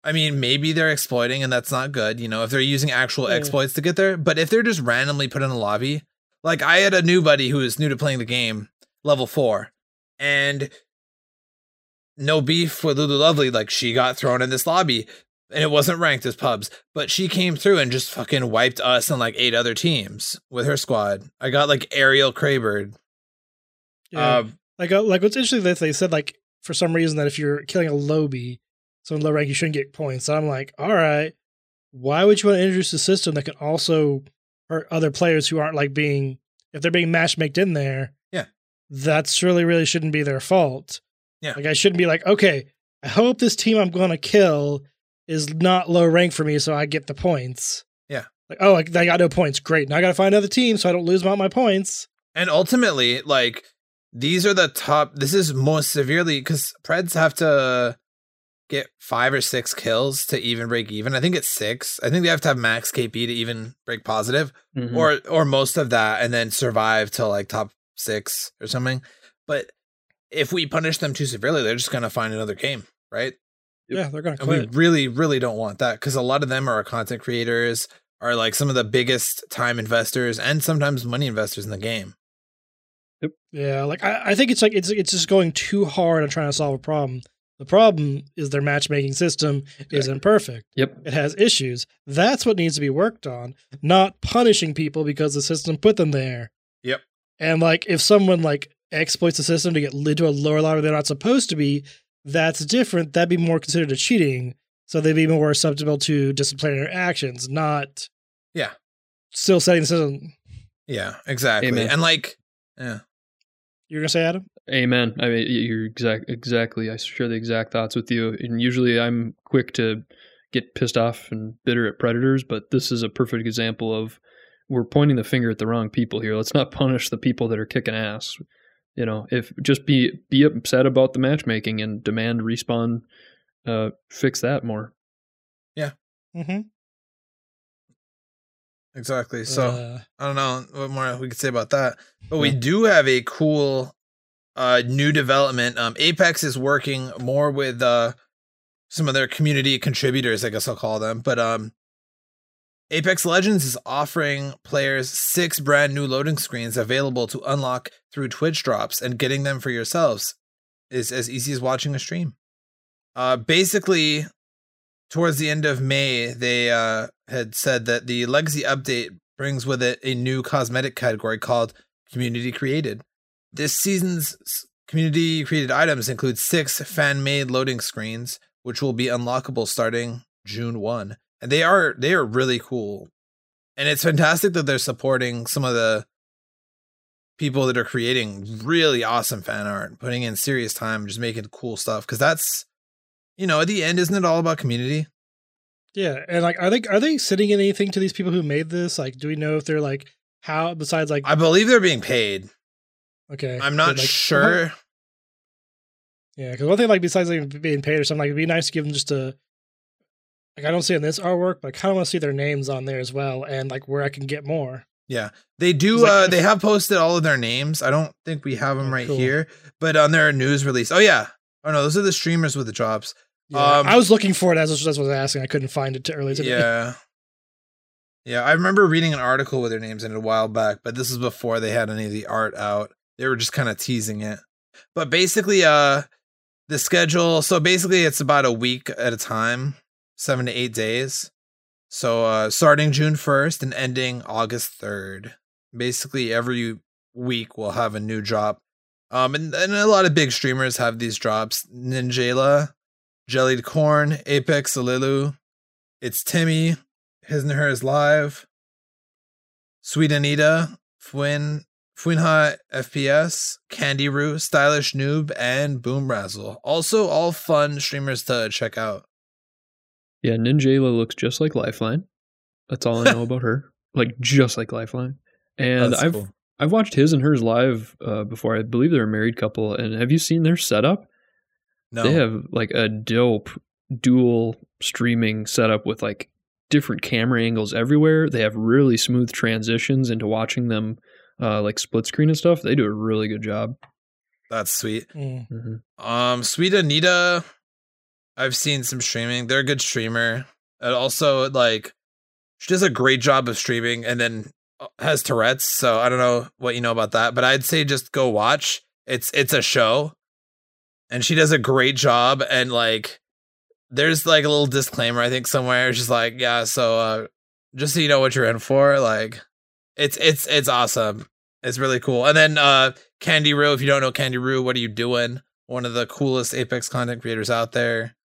I mean, maybe they're exploiting, and that's not good, you know, if they're using actual yeah. exploits to get there. But if they're just randomly put in a lobby, like I had a new buddy who was new to playing the game, level four, and no beef with Lulu Lovely, like she got thrown in this lobby, and it wasn't ranked as pubs, but she came through and just fucking wiped us and like eight other teams with her squad. I got like Ariel Kraybird. Yeah. Um, like, like what's interesting is they said like for some reason that if you're killing a lobby, so in low rank, you shouldn't get points. So I'm like, all right, why would you want to introduce a system that can also hurt other players who aren't like being, if they're being matchmaked in there, yeah, that's really, really shouldn't be their fault. Yeah. Like I shouldn't be like, okay, I hope this team I'm going to kill is not low rank for me. So I get the points. Yeah. Like, oh, like they got no points. Great. Now I got to find another team so I don't lose about my points. And ultimately, like these are the top, this is most severely because Preds have to get five or six kills to even break even. I think it's six. I think they have to have max K P to even break positive mm-hmm. or, or most of that and then survive to like top six or something. But if we punish them too severely, they're just going to find another game, right? Yeah, they're going to quit. And we really, really don't want that because a lot of them are content creators, are like some of the biggest time investors and sometimes money investors in the game. Yep. Yeah, like I, I think it's like it's it's just going too hard on trying to solve a problem. The problem is their matchmaking system is imperfect. Yep. It has issues. That's what needs to be worked on, not punishing people because the system put them there. Yep. And like if someone like exploits the system to get led to a lower lobby they're not supposed to be, that's different. That'd be more considered a cheating. So they'd be more susceptible to disciplinary actions, not yeah. still setting the system. Yeah, exactly. Amen. And like, yeah. You're going to say, Adam? Amen. I mean, you're exact, exactly. I share the exact thoughts with you. And usually I'm quick to get pissed off and bitter at predators, but this is a perfect example of we're pointing the finger at the wrong people here. Let's not punish the people that are kicking ass. You know, if just be, be upset about the matchmaking and demand Respawn, uh, fix that more. Yeah. Mm-hmm. Exactly. So uh, I don't know what more we could say about that, but yeah. we do have a cool, Uh, new development. Um, Apex is working more with uh, some of their community contributors, I guess I'll call them. But um, Apex Legends is offering players six brand new loading screens available to unlock through Twitch drops, and getting them for yourselves is as easy as watching a stream. Uh, basically, towards the end of May, they uh, had said that the Legacy update brings with it a new cosmetic category called Community Created. This season's community-created items include six fan-made loading screens, which will be unlockable starting June first. And they are they are really cool. And it's fantastic that they're supporting some of the people that are creating really awesome fan art, putting in serious time, just making cool stuff. Because that's, you know, at the end, isn't it all about community? Yeah, and like, are they are they sending in anything to these people who made this? Like, do we know if they're like, how, besides like... I believe they're being paid. Okay. I'm not like, sure. Uh-huh. Yeah, because one thing, like, besides like, being paid or something, like, it'd be nice to give them just a, like, I don't see it in this artwork, but I kind of want to see their names on there as well, and, like, where I can get more. Yeah. They do, uh, like, they have posted all of their names. I don't think we have them oh, right cool. here, but on their news release. Oh, yeah. Oh, no, those are the streamers with the drops. Yeah, um, I was looking for it as I was asking. I couldn't find it too early today. Yeah. Yeah, I remember reading an article with their names in it a while back, but this is before they had any of the art out. They were just kind of teasing it. But basically, uh, The schedule, so basically it's about a week at a time, seven to eight days. So uh, starting June first and ending August third. Basically every week we'll have a new drop. Um, and, and a lot of big streamers have these drops. Ninjala, Jellied Corn, Apex, Alilu, It's Timmy, His and Her is Live, Sweet Anita, Fwin, Fwinha F P S, Candy Roo, Stylish Noob, and Boom Razzle. Also all fun streamers to check out. Yeah, Ninjala looks just like Lifeline. That's all I know about her. Like, just like Lifeline. And That's I've... cool. I've watched His and Hers live uh, before. I believe they're a married couple. And have you seen their setup? No. They have like a dope dual streaming setup with like different camera angles everywhere. They have really smooth transitions into watching them uh, like split screen and stuff. They do a really good job. That's sweet. Mm-hmm. Um, Sweet Anita, I've seen some streaming. They're a good streamer. And also like she does a great job of streaming and then has Tourette's, so I don't know what you know about that, but I'd say just go watch. It's it's a show, and she does a great job. And like, there's like a little disclaimer I think somewhere. She's like, yeah, so uh, just so you know what you're in for. Like, it's it's it's awesome. It's really cool. And then uh, Candy Roo. If you don't know Candy Roo, what are you doing? One of the coolest Apex content creators out there.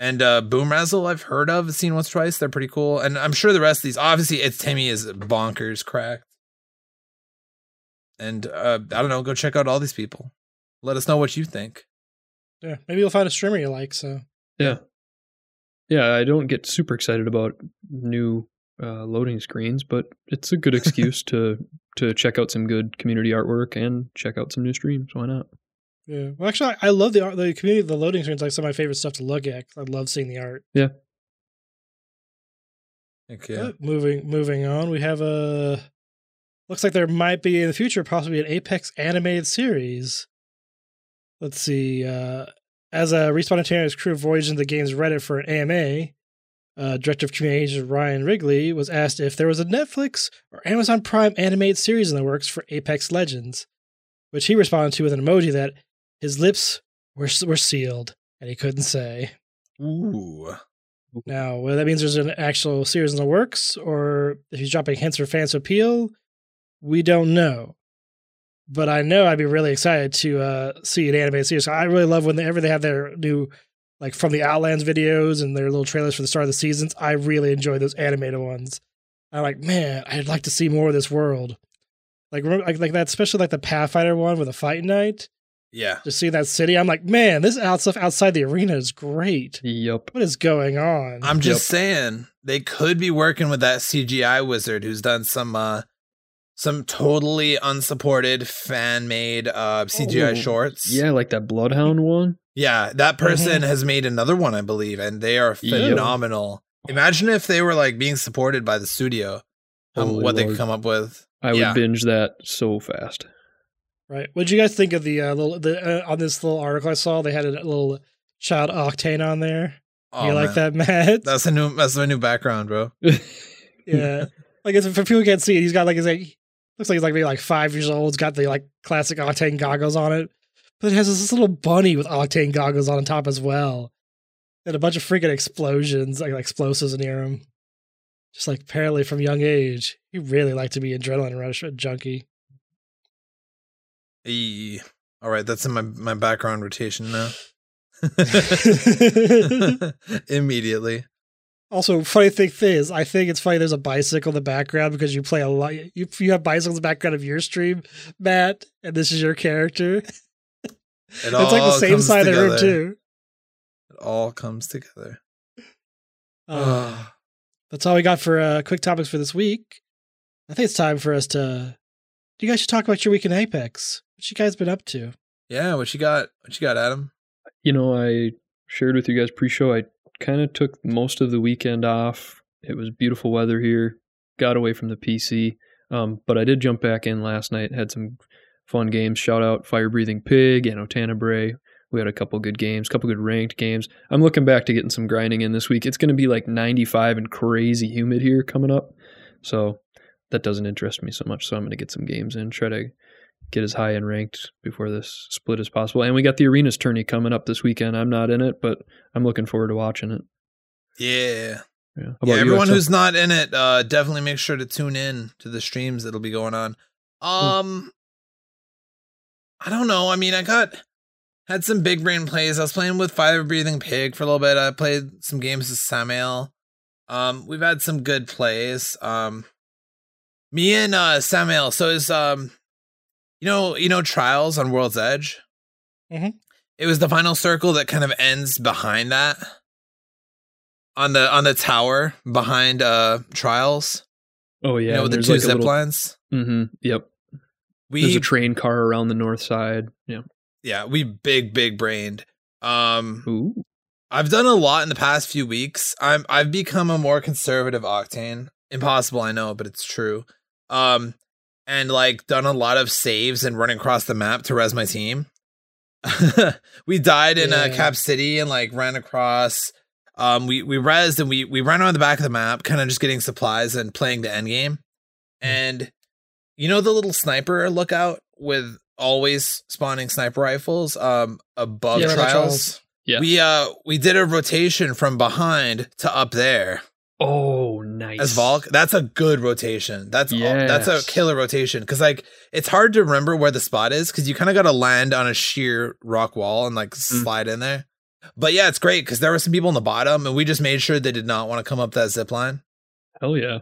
And uh, Boom Razzle, I've heard of, seen once, twice. They're pretty cool. And I'm sure the rest of these, obviously, It's Timmy is bonkers cracked. And uh, I don't know, go check out all these people. Let us know what you think. Yeah, maybe you'll find a streamer you like, so. Yeah. Yeah, I don't get super excited about new uh, loading screens, but it's a good excuse to, to check out some good community artwork and check out some new streams. Why not? Yeah. Well, actually, I love the the community. The loading screen is like some of my favorite stuff to look at. I love seeing the art. Yeah. Okay. But moving moving on, we have a looks like there might be in the future possibly an Apex animated series. Let's see. Uh, as a Respawn Entertainment's crew voyaged into the game's Reddit for an A M A, uh, director of communications Ryan Wrigley was asked if there was a Netflix or Amazon Prime animated series in the works for Apex Legends, which he responded to with an emoji that his lips were were sealed, and he couldn't say. Ooh. Now, whether that means there's an actual series in the works, or if he's dropping hints for fans to appeal, we don't know. But I know I'd be really excited to uh, see an animated series. I really love whenever they have their new, like, From the Outlands videos and their little trailers for the start of the seasons. I really enjoy those animated ones. I'm like, man, I'd like to see more of this world. Like, remember, like, like that, especially, like, the Pathfinder one with a fight night. Yeah. Just seeing that city, I'm like, man, this out stuff outside the arena is great. Yep. What is going on? I'm just yep. saying, they could be working with that C G I wizard who's done some uh, some totally unsupported fan-made uh, C G I oh, shorts. Yeah, like that Bloodhound one. Yeah, that person mm-hmm. has made another one, I believe, and they are phenomenal. Yep. Imagine if they were, like, being supported by the studio, um, what Lord. they could come up with. I yeah. would binge that so fast. Right. What did you guys think of the uh, little the, uh, on this little article I saw? They had a little child Octane on there. Oh, you man. Like that, Matt? That's a new that's a new background, bro. Yeah, like it's, if people can't see it, he's got like his like looks like he's like maybe like five years old. He's got the like classic Octane goggles on it, but it has this little bunny with Octane goggles on top as well, and a bunch of freaking explosions, like, like explosives near him. Just like apparently from young age, he really liked to be adrenaline rush junkie. E. All right, that's in my, my background rotation now. Immediately. Also, funny thing is, I think it's funny there's a bicycle in the background because you play a lot. You, you have bicycles in the background of your stream, Matt, and this is your character. It it's all like the same side together. Of the room, too. It all comes together. Uh, that's all we got for uh, quick topics for this week. I think it's time for us to. You guys should talk about your week in Apex. What you guys been up to? Yeah, what you got? What you got, Adam? You know, I shared with you guys pre-show, I kind of took most of the weekend off. It was beautiful weather here. Got away from the P C. Um, but I did jump back in last night. Had some fun games. Shout out Fire Breathing Pig and Otanabre. We had a couple good games, couple good ranked games. I'm looking back to getting some grinding in this week. It's going to be like ninety-five and crazy humid here coming up. So that doesn't interest me so much, so I'm going to get some games in, try to get as high and ranked before this split as possible. And we got the Arenas tourney coming up this weekend. I'm not in it, but I'm looking forward to watching it. Yeah. Yeah. yeah everyone who's not in it, uh, definitely make sure to tune in to the streams that'll be going on. Um, hmm. I don't know. I mean, I got had some big brain plays. I was playing with Fire Breathing Pig for a little bit. I played some games with Samuel. Um, we've had some good plays. Um, me and uh, Samuel. So is um, you know, you know, Trials on World's Edge. Mm-hmm. It was the final circle that kind of ends behind that. On the on the tower behind uh, Trials. Oh yeah, you know, with the two like zip little, lines. Mm-hmm. Yep. We, There's a train car around the north side. Yeah. Yeah, we big big brained. Um, Ooh. I've done a lot in the past few weeks. I'm I've become a more conservative Octane. Impossible, I know, but it's true. Um, and like done a lot of saves and running across the map to res my team. We died in yeah. uh, Cap City and like ran across. Um, we, we rezzed and we, we ran around the back of the map, kind of just getting supplies and playing the end game. And you know, the little sniper lookout with always spawning sniper rifles, um, above yeah, Trials. Trials. Yeah. We, uh, we did a rotation from behind to up there. Oh, nice. As Valk. That's a good rotation. That's, yes. all, that's a killer rotation. Cause like, it's hard to remember where the spot is. Cause you kind of got to land on a sheer rock wall and like mm. slide in there. But yeah, it's great because there were some people in the bottom and we just made sure they did not want to come up that zip line. Hell yeah.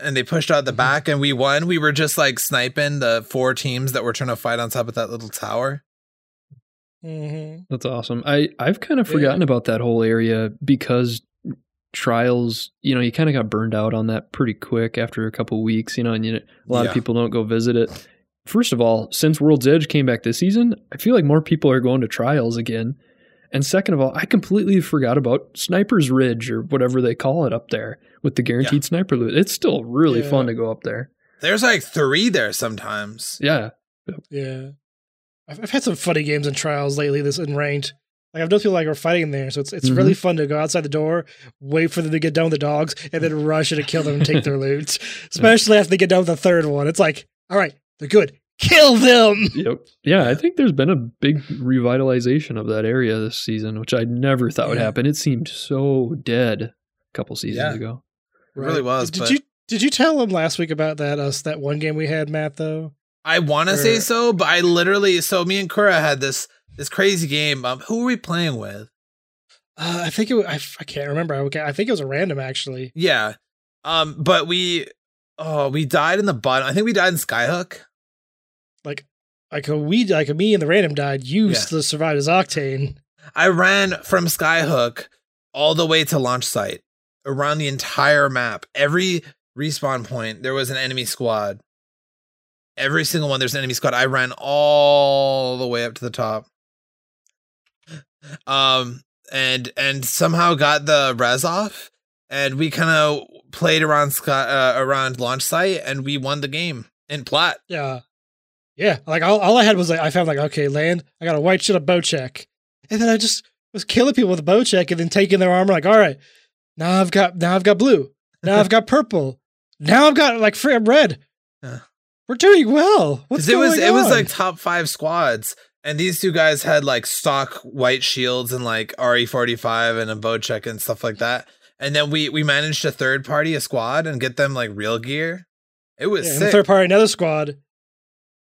And they pushed out the mm-hmm. back and we won. We were just like sniping the four teams that were trying to fight on top of that little tower. Mm-hmm. That's awesome. I, I've kind of forgotten yeah. about that whole area because Trials, you know, you kind of got burned out on that pretty quick after a couple weeks, you know, and you, a lot yeah. of people don't go visit it. First of all, since World's Edge came back this season, I feel like more people are going to Trials again. And second of all, I completely forgot about Sniper's Ridge or whatever they call it up there with the guaranteed yeah. sniper loot. It's still really yeah. fun to go up there. There's like three there sometimes. Yeah. Yeah. I've, I've had some funny games and Trials lately this in ranked. Like I've known people like are fighting there. So it's it's mm-hmm. really fun to go outside the door, wait for them to get done with the dogs, and then rush in and kill them and take their loot. Especially after they get done with the third one. It's like, all right, they're good. Kill them. Yep. Yeah, I think there's been a big revitalization of that area this season, which I never thought yeah. would happen. It seemed so dead a couple seasons yeah. ago. It right. really was. Did but you did you tell him last week about that us that one game we had, Matt? Though I want to say so, but I literally so me and Kura had this this crazy game. Um, who were we playing with? Uh, I think it. Was, I I can't remember. I I think it was a random actually. Yeah. Um. But we oh we died in the bottom. I think we died in Skyhook. Like, like a we, like a me and the random died. You yeah. still survived as Octane. I ran from Skyhook all the way to Launch Site, around the entire map. Every respawn point, there was an enemy squad. Every single one, there's an enemy squad. I ran all the way up to the top. Um, and and somehow got the res off, and we kind of played around Sky uh, around Launch Site, and we won the game in plat. Yeah. Yeah, like all, all I had was like, I found like, okay, land, I got a white shit, a bow check. And then I just was killing people with a bow check and then taking their armor like, all right, now I've got, now I've got blue. Now I've got purple. Now I've got like free red. Yeah. We're doing well. What's going it was, on? It was like top five squads. And these two guys had like stock white shields and like R E forty-five and a bow check and stuff like that. And then we, we managed to third party a squad and get them like real gear. It was yeah, sick. And third party another squad.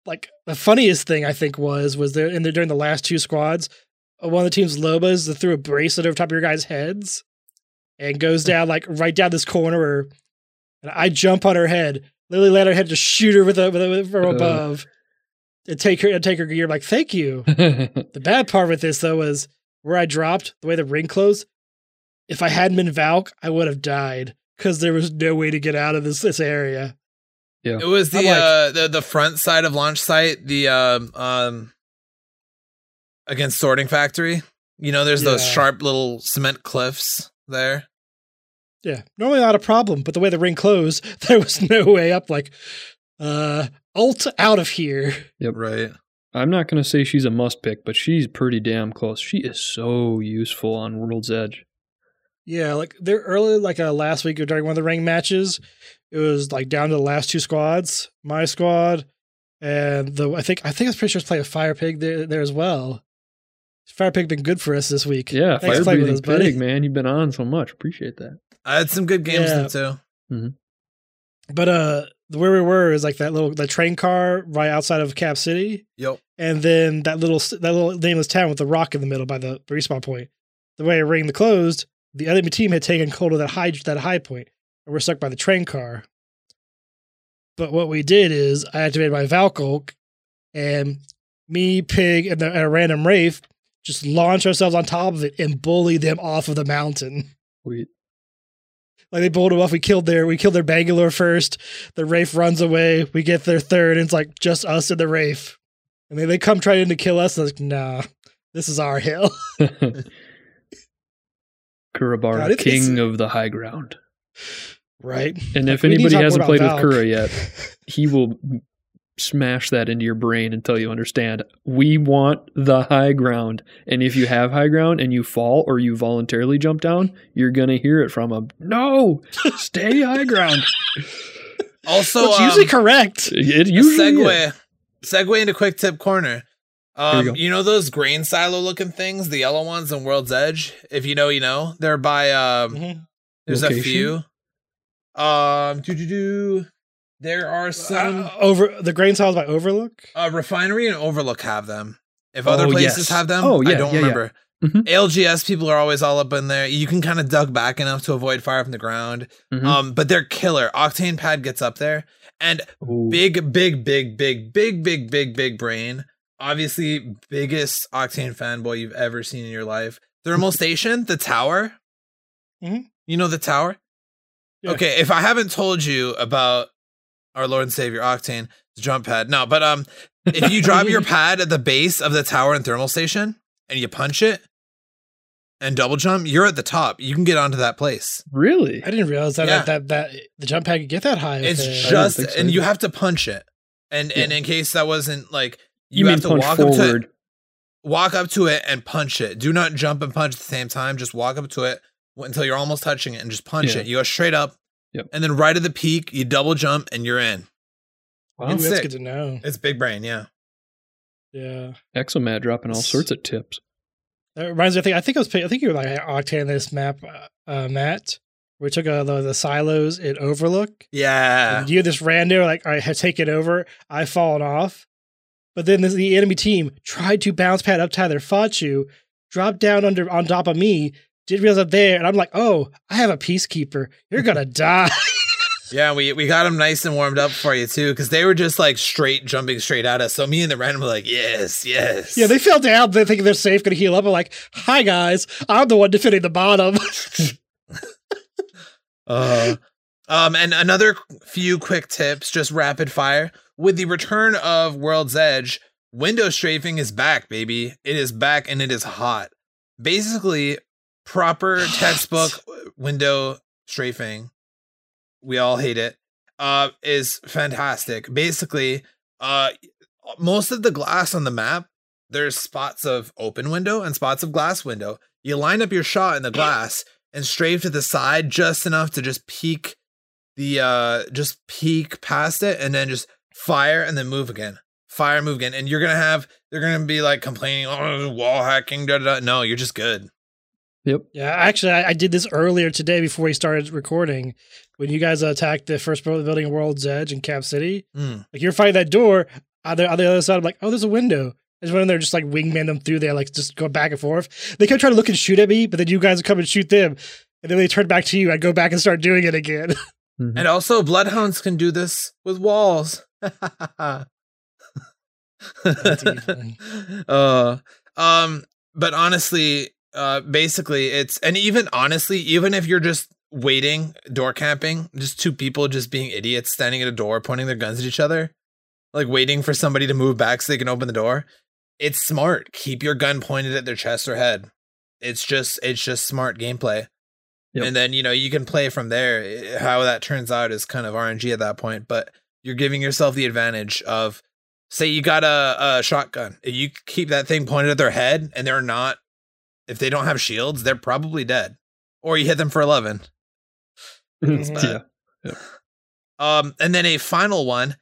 Like the funniest thing I think was was there in there during the last two squads, one of the team's Lobas that threw a bracelet over top of your guys' heads, and goes down like right down this corner, where, and I jump on her head, literally land on her head to shoot her with a, with a from above, uh. and take her and take her gear. I'm like, thank you. The bad part with this though was where I dropped, the way the ring closed. If I hadn't been Valk, I would have died because there was no way to get out of this this area. Yeah. It was the like, uh, the the front side of Launch Site, the um, um against Sorting Factory. You know, there's yeah. those sharp little cement cliffs there. Yeah, normally not a problem, but the way the ring closed, there was no way up. Like, uh, ult out of here. Yep, right. I'm not gonna say she's a must pick, but she's pretty damn close. She is so useful on World's Edge. Yeah, like they're early, like uh, last week during one of the ring matches. It was like down to the last two squads. My squad And the I think I think I was pretty sure it's playing a Fire Pig there, there as well. Fire Pig been good for us this week. Yeah, Thanks Fire for playing with us, Pig, buddy. Man, you've been on so much. Appreciate that. I had some good games yeah. though too. Mm-hmm. But uh, where we were is like that little the train car right outside of Cap City. Yep. And then that little that little nameless town with the rock in the middle by the respawn point. The way it rang the closed, the enemy team had taken hold of that high that high point, and we're stuck by the train car. But what we did is I activated my Valkyrie, and me, Pig, and, the, and a random Wraith just launched ourselves on top of it and bullied them off of the mountain. Sweet. Like they bowled him off. We killed their we killed their Bangalore first. The Wraith runs away. We get their third, and it's like just us and the Wraith. And then they come trying to kill us. And I was like, nah, this is our hill. Kurabara, God, king of the high ground. Right. And like, if anybody hasn't played Valk. with Kura yet, he will smash that into your brain until you understand. We want the high ground. And if you have high ground and you fall or you voluntarily jump down, you're going to hear it from him. No, stay high ground. Also, it's um, usually correct. It usually segue, is. segue into Quick Tip Corner. Um, you, you know those grain silo looking things, the yellow ones in World's Edge? If you know, you know. They're by, um, mm-hmm. there's Location. a few. Um, do do do. There are some uh, over the grain silos by Overlook. Uh, Refinery and Overlook have them. If oh, other places yes. have them, oh, yeah, I don't yeah, remember. Yeah. Mm-hmm. L G S people are always all up in there. You can kind of duck back enough to avoid fire from the ground. Mm-hmm. Um, but they're killer. Octane Pad gets up there, and Ooh. big, big, big, big, big, big, big, big brain. Obviously, biggest Octane fanboy you've ever seen in your life. Thermal Station, the tower. Mm-hmm. You know the tower. Yeah. Okay, if I haven't told you about our Lord and Savior Octane, the jump pad, no, but um, if you drop your pad at the base of the tower and Thermal Station and you punch it and double jump, you're at the top. You can get onto that place. Really? I didn't realize that yeah. that, that that the jump pad could get that high. It's it. just, so. and you have to punch it. And yeah. and in case that wasn't like, you, you have to walk forward. up to walk up to it and punch it. Do not jump and punch at the same time. Just walk up to it until you're almost touching it and just punch yeah. it. You go straight up. Yep. And then right at the peak, you double jump and you're in. Wow. It's that's sick. Good to know. It's big brain. Yeah. Yeah. Exomad dropping all sorts of tips. That reminds me, I think, I think I was, I think you were like Octane this map, uh, Matt, we took uh, the, the silos in Overlook. Yeah. And you this rando, like, all right, I had taken over. I've fallen off. But then this, the enemy team tried to bounce pad up to their Fachu, dropped down under on top of me, did realize up there, and I'm like, oh, I have a peacekeeper. You're going to die. yeah, we we got them nice and warmed up for you, too, because they were just, like, straight jumping straight at us. So me and the random were like, yes, yes. Yeah, they fell down. They think they're safe, going to heal up. I'm like, hi, guys. I'm the one defending the bottom. uh, um, And another few quick tips, just rapid fire. With the return of World's Edge, window strafing is back, baby. It is back, and it is hot. Basically, proper textbook window strafing, we all hate it, uh, is fantastic. Basically, uh, most of the glass on the map, there's spots of open window and spots of glass window. You line up your shot in the glass and strafe to the side just enough to just peek the, uh, just peek past it and then just fire and then move again. Fire, move again. And you're going to have, they're going to be like complaining, oh, wall hacking, da da da. No, you're just good. Yep. Yeah, actually, I, I did this earlier today before we started recording. When you guys attacked the first building in World's Edge in Cap City, mm. like you're fighting that door on the, on the other side. I'm like, oh, there's a window. I just went in there, just like wingman them through there, like just go back and forth. They kept trying to look and shoot at me, but then you guys would come and shoot them, and then they turn back to you. I go back and start doing it again. Mm-hmm. And also, bloodhounds can do this with walls. That's easy. Uh, um, but honestly. Uh, basically it's, and even honestly, even if you're just waiting, door camping, just two people just being idiots, standing at a door, pointing their guns at each other, like waiting for somebody to move back so they can open the door. It's smart. Keep your gun pointed at their chest or head. It's just, it's just smart gameplay. Yep. And then, you know, you can play from there. How that turns out is kind of R N G at that point, but you're giving yourself the advantage of, say you got a, a shotgun. You keep that thing pointed at their head and they're not, if they don't have shields, they're probably dead. Or you hit them for eleven. yeah. yeah. Um, and then a final one.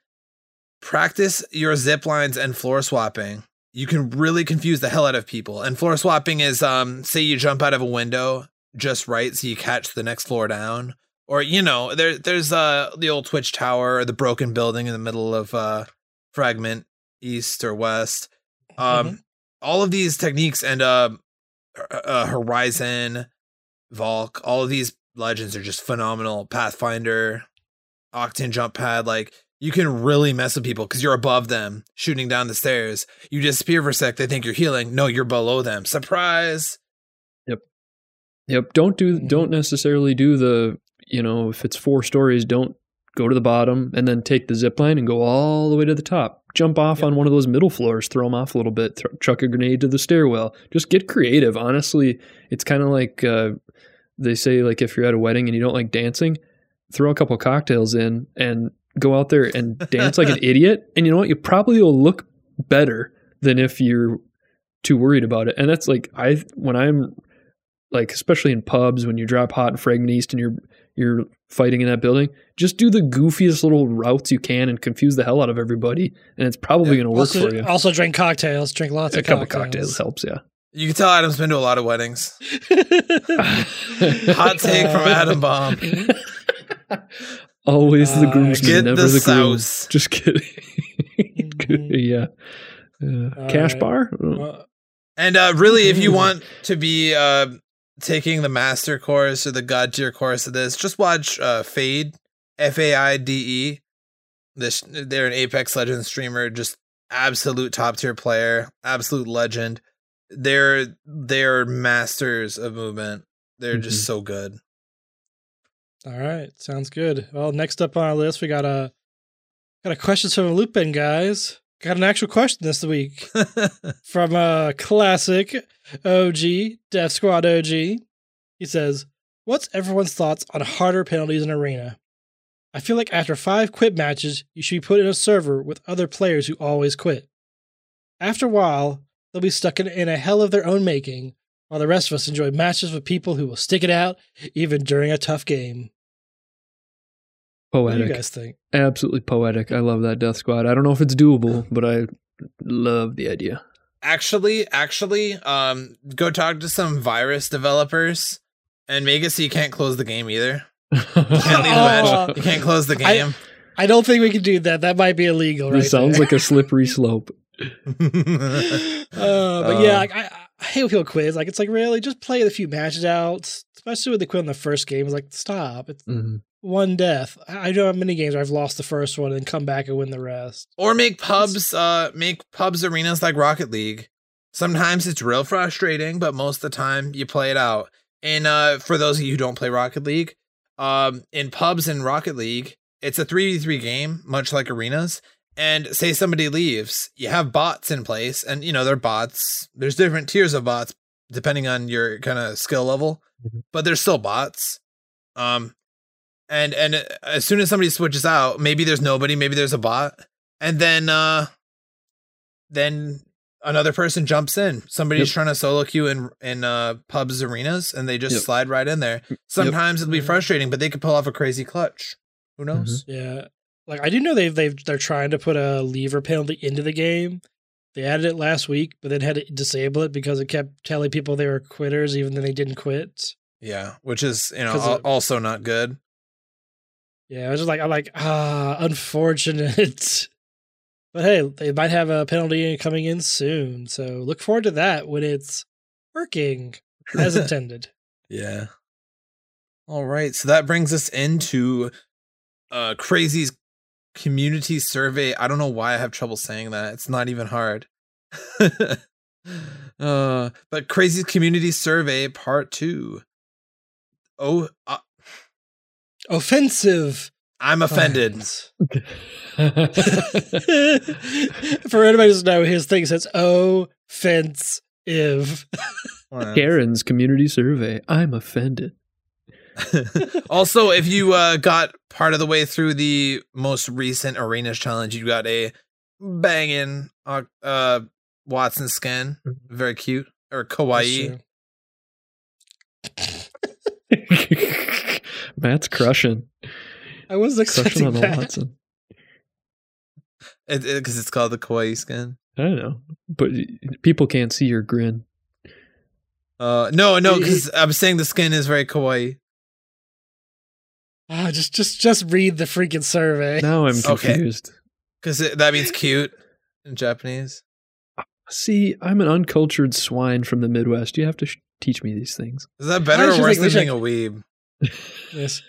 Practice your zip lines and floor swapping. You can really confuse the hell out of people. And floor swapping is, um, say you jump out of a window just right so you catch the next floor down. Or, you know, there, there's uh, the old Twitch Tower or the broken building in the middle of uh, Fragment East or West. Um, mm-hmm. All of these techniques and uh, uh, Horizon, Valk, all of these legends are just phenomenal. Pathfinder, Octane Jump Pad, like, you can really mess with people because you're above them, shooting down the stairs. You disappear for a sec, they think you're healing. No, you're below them. Surprise! Yep. Yep. Don't do, don't necessarily do the, you know, if it's four stories, don't go to the bottom and then take the zip line and go all the way to the top. Jump off yep. on one of those middle floors, throw them off a little bit, th- chuck a grenade to the stairwell. Just get creative. Honestly, it's kind of like uh, they say, like, if you're at a wedding and you don't like dancing, throw a couple cocktails in and go out there and dance like an idiot. And you know what? You probably will look better than if you're too worried about it. And that's like, I, when I'm like, especially in pubs, when you drop hot in Fragment East and you're, you're fighting in that building, just do the goofiest little routes you can and confuse the hell out of everybody. And it's probably yeah. going to work also, for you. Also drink cocktails, drink lots a of cocktails. A couple cocktails helps. Yeah. You can tell Adam's been to a lot of weddings. Hot take from Adam Bomb. Always uh, the groomsman, never the, the groom. Just kidding. yeah. Uh, cash right. bar? Well, and uh, really, if you want to be uh, taking the master course or the god tier course of this, just watch uh, Fade, F A I D E. This, they're an Apex Legends streamer, just absolute top tier player, absolute legend. They're, they're masters of movement. They're mm-hmm. just so good. All right, sounds good. Well, next up on our list, we got a got a questions from Lupin, guys. Got an actual question this week from a classic O G, Death Squad O G. He says, "What's everyone's thoughts on harder penalties in Arena? I feel like after five quit matches, you should be put in a server with other players who always quit. After a while, they'll be stuck in, in a hell of their own making, while the rest of us enjoy matches with people who will stick it out even during a tough game." Poetic. What do you guys think? Absolutely poetic. I love that, Death Squad. I don't know if it's doable, but I love the idea. Actually, actually, um, go talk to some virus developers and make it so you can't close the game either. You can't leave the match. You can't close the game. I, I don't think we can do that. That might be illegal. Right? It sounds there. Like a slippery slope. uh, but um, yeah, like, I, I hate when people quit. Like, it's like, really, just play the few matches out. Especially when they quit in the first game. It's like, stop. It's mm-hmm. one death. I, I know many games where I've lost the first one and come back and win the rest. Or make pubs, uh, make pubs arenas like Rocket League. Sometimes it's real frustrating, but most of the time you play it out. And uh, for those of you who don't play Rocket League, um, in pubs in Rocket League, it's a three v three game, much like arenas. And say somebody leaves, you have bots in place, and you know, they're bots. There's different tiers of bots depending on your kind of skill level, mm-hmm. but they're still bots. Um, and, and as soon as somebody switches out, maybe there's nobody, maybe there's a bot. And then, uh, then another person jumps in. Somebody's yep. trying to solo queue in, in, uh, pubs arenas, and they just yep. slide right in there. Sometimes yep. it'll be frustrating, but they could pull off a crazy clutch. Who knows? Mm-hmm. Yeah. Like, I do know they've, they've, they're trying to put a lever penalty into the game. They added it last week, but then had to disable it because it kept telling people they were quitters even though they didn't quit. Yeah, which is, you know, al- it, also not good. Yeah, I was just like, I'm like, ah, unfortunate. But hey, they might have a penalty coming in soon, so look forward to that when it's working as intended. Yeah. All right, so that brings us into uh, Crazy's community survey. I don't know why I have trouble saying that. It's not even hard. uh, but Crazy community survey part two. Oh, uh, offensive. I'm offended. For anybody who doesn't know, his thing says offensive. Karen's community survey. I'm offended. Also, if you uh, got part of the way through the most recent Arenas challenge, you got a banging uh, Watson skin. Very cute. Or kawaii. Matt's crushing. I was expecting crushing on the that. Watson. Because it, it, it's called the kawaii skin. I don't know, but people can't see your grin. Uh, no, no, because I'm saying the skin is very kawaii. Ah, oh, just, just, just read the freaking survey. Now I'm confused. Because okay. that means cute in Japanese. See, I'm an uncultured swine from the Midwest. You have to sh- teach me these things. Is that better or worse than being a weeb? Yes.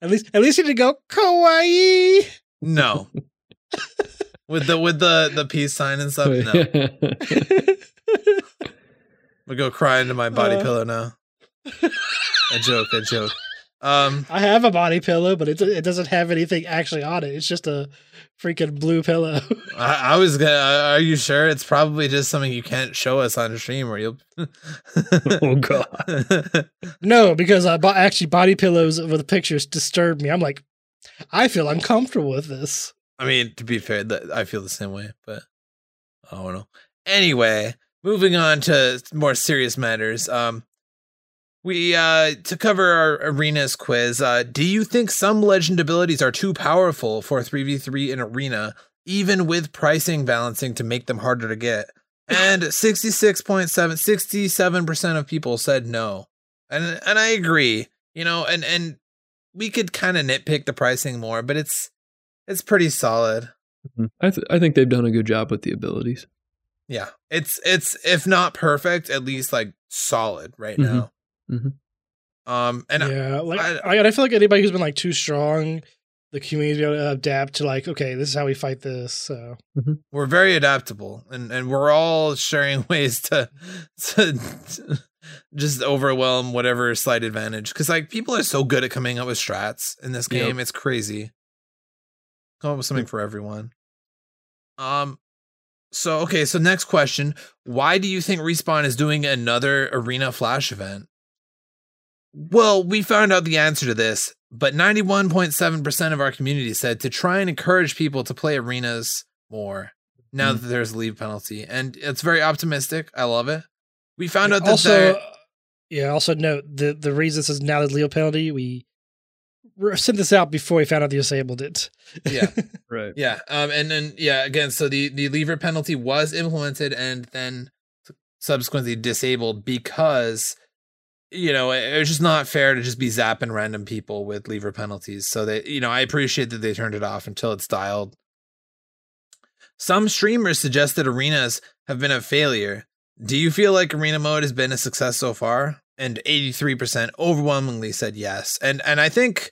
At least, at least you didn't go kawaii. No. With the with the, the peace sign and stuff, no. I go cry into my body uh, pillow now. A joke, a joke. Um, I have a body pillow, but it it doesn't have anything actually on it. It's just a freaking blue pillow. I, I was gonna. Are you sure? It's probably just something you can't show us on stream, or you'll. Oh God. No, because I bought actually body pillows with pictures disturbed me. I'm like, I feel uncomfortable with this. I mean, to be fair, that I feel the same way, but I don't know. Anyway, moving on to more serious matters. Um, we uh, to cover our arenas quiz. Uh, do you think some legend abilities are too powerful for three v three in arena, even with pricing balancing to make them harder to get? And sixty-six point seven, sixty-seven percent of people said no, and and I agree. You know, and and we could kind of nitpick the pricing more, but it's. It's pretty solid. Mm-hmm. I th- I think they've done a good job with the abilities. Yeah, it's it's if not perfect, at least like solid right mm-hmm. now. Mm-hmm. Um, and yeah, I, like I, I feel like anybody who's been like too strong, the community will adapt to like, okay, this is how we fight this. So mm-hmm. we're very adaptable, and and we're all sharing ways to to, to just overwhelm whatever slight advantage, because like people are so good at coming up with strats in this game, yep. It's crazy. Come up with something for everyone. Um, so, okay, so next question. Why do you think Respawn is doing another Arena Flash event? Well, we found out the answer to this, but ninety-one point seven percent of our community said to try and encourage people to play arenas more now mm. that there's a leave penalty. And it's very optimistic. I love it. We found yeah, out that also, yeah, also note the, the reason this is now the leave penalty, we sent this out before we found out they disabled it. Yeah. Right. Yeah. Um, and then, yeah, again, so the, the lever penalty was implemented and then subsequently disabled because, you know, it, it was just not fair to just be zapping random people with lever penalties. So they, you know, I appreciate that they turned it off until it's dialed. Some streamers suggest that arenas have been a failure. Do you feel like arena mode has been a success so far? And eighty-three percent overwhelmingly said yes. And and I think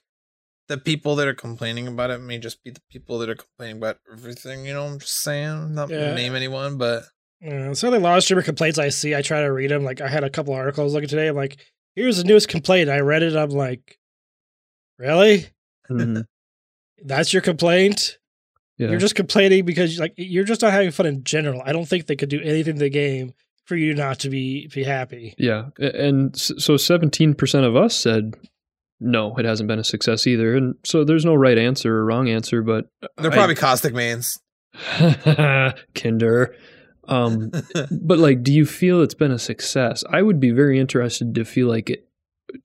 the people that are complaining about it may just be the people that are complaining about everything, you know what I'm just saying? Not yeah. name anyone, but... Yeah, so the live streamer complaints I see, I try to read them. Like, I had a couple articles looking today. I'm like, here's the newest complaint. I read it. I'm like, really? Mm-hmm. That's your complaint? Yeah. You're just complaining because like you're just not having fun in general. I don't think they could do anything to the game for you not to be be happy. Yeah. And so seventeen percent of us said, no, it hasn't been a success either. And so there's no right answer or wrong answer, but... They're I, probably caustic mains. Kinder. Um, but like, do you feel it's been a success? I would be very interested to feel like it,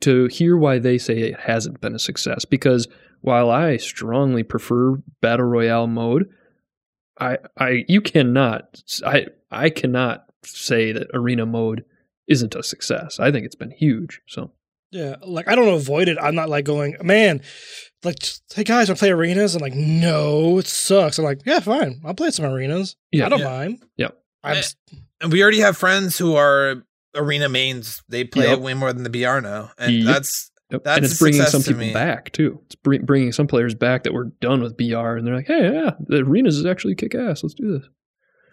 to hear why they say it hasn't been a success, because while I strongly prefer Battle Royale mode, I, I, you cannot, I, I cannot say that arena mode isn't a success. I think it's been huge. So yeah, like I don't avoid it. I'm not like going, man, like hey guys, I play arenas. I'm like, no, it sucks. I'm like, yeah, fine, I'll play some arenas. Yeah, I don't yeah. mind. Yeah, I'm and, and we already have friends who are arena mains. They play yep. it way more than the B R now, and yep. that's yep. that's and it's bringing some people me. back too. It's bring, bringing some players back that were done with B R, and they're like, hey, yeah, the arenas is actually kick ass. Let's do this.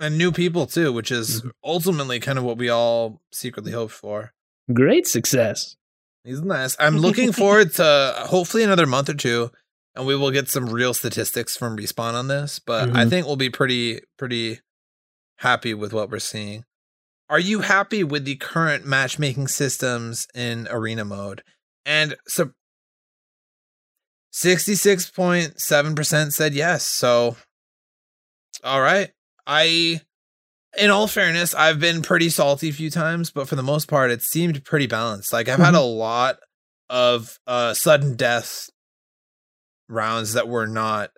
And new people, too, which is ultimately kind of what we all secretly hoped for. Great success. He's nice. I'm looking forward to hopefully another month or two, and we will get some real statistics from Respawn on this. But mm-hmm. I think we'll be pretty, pretty happy with what we're seeing. Are you happy with the current matchmaking systems in arena mode? And so sixty-six point seven percent said yes. So, all right. I, in all fairness, I've been pretty salty a few times, but for the most part, it seemed pretty balanced. Like I've mm-hmm. had a lot of uh, sudden death rounds that were not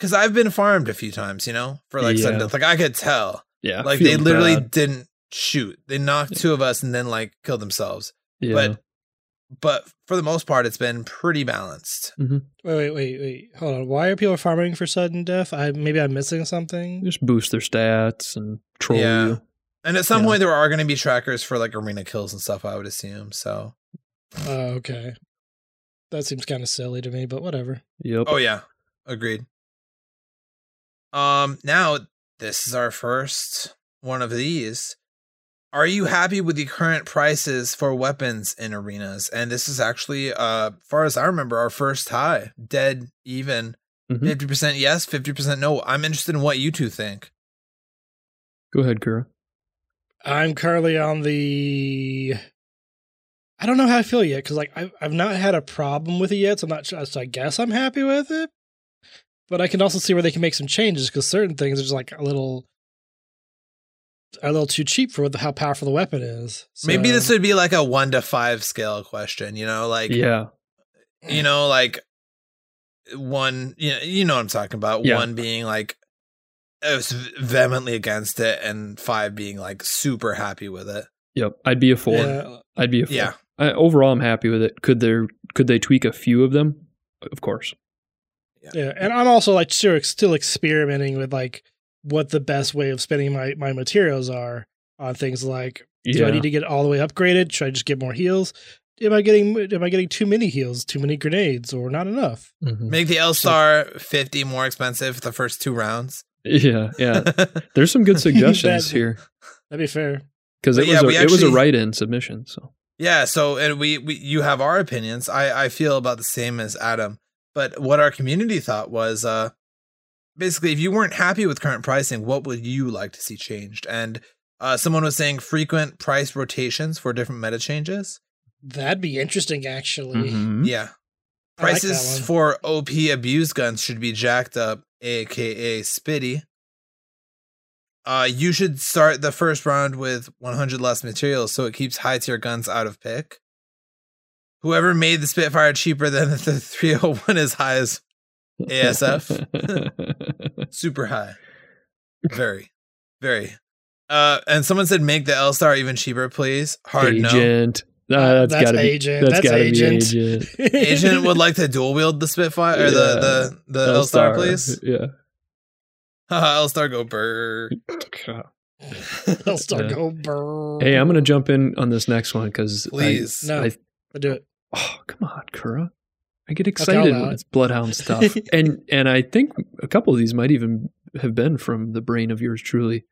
because I've been farmed a few times, you know, for like yeah. sudden death. Like I could tell. Yeah. Like they literally bad. didn't shoot. They knocked yeah. two of us and then like killed themselves. Yeah. But but for the most part, it's been pretty balanced. Mm-hmm. Wait, wait, wait, wait. Hold on. Why are people farming for sudden death? I maybe I'm missing something. Just boost their stats and troll yeah. you. And at some yeah. point, there are going to be trackers for like arena kills and stuff, I would assume. So. Uh, okay. That seems kind of silly to me, but whatever. Yep. Oh, yeah. Agreed. Um. Now, this is our first one of these. Are you happy with the current prices for weapons in arenas? And this is actually, uh, far as I remember, our first high. Dead even. Mm-hmm. fifty percent yes, fifty percent no. I'm interested in what you two think. Go ahead, Kura. I'm currently on the... I don't know how I feel yet, because like I've, I've not had a problem with it yet, so I'm not sure. So I guess I'm happy with it. But I can also see where they can make some changes, because certain things are just like a little... a little too cheap for how powerful the weapon is. So. Maybe this would be like a one to five scale question, you know, like, yeah, you know, like one, you know, you know what I'm talking about. Yeah. One being like vehemently against it and five being like super happy with it. Yep. I'd be a four. Yeah. I'd be a four. Yeah. I, overall, I'm happy with it. Could there, could they tweak a few of them? Of course. Yeah. yeah. And I'm also like still, still experimenting with like, what the best way of spending my, my materials are on things like, do yeah. I need to get all the way upgraded? Should I just get more heals? Am I getting, am I getting too many heals, too many grenades, or not enough? Mm-hmm. Make the L-Star so, fifty more expensive for the first two rounds. Yeah. Yeah. There's some good suggestions that, here. That'd be fair. Cause it but was, yeah, a, actually, it was a write-in submission. So yeah. So, and we, we, you have our opinions. I, I feel about the same as Adam, but what our community thought was, uh, basically, if you weren't happy with current pricing, what would you like to see changed? And uh, someone was saying frequent price rotations for different meta changes. That'd be interesting, actually. Mm-hmm. Yeah. Prices like for O P abuse guns should be jacked up, a k a. Spitty. Uh, you should start the first round with one hundred less materials so it keeps high-tier guns out of pick. Whoever made the Spitfire cheaper than the three oh one is high as A S F. Super high. Very. Very. Uh, and someone said make the L Star even cheaper, please. Hard agent. No. Uh, that's that's gotta agent. Be, that's, that's gotta agent. Be agent. Agent would like to dual wield the Spitfire or yeah. the, the, the L Star, please. Yeah. L Star go burr. L Star yeah. go burr. Hey, I'm gonna jump in on this next one because please I, no, I, I do it. Oh, come on, Kura. I get excited when it's Bloodhound stuff. and and I think a couple of these might even have been from the brain of yours truly.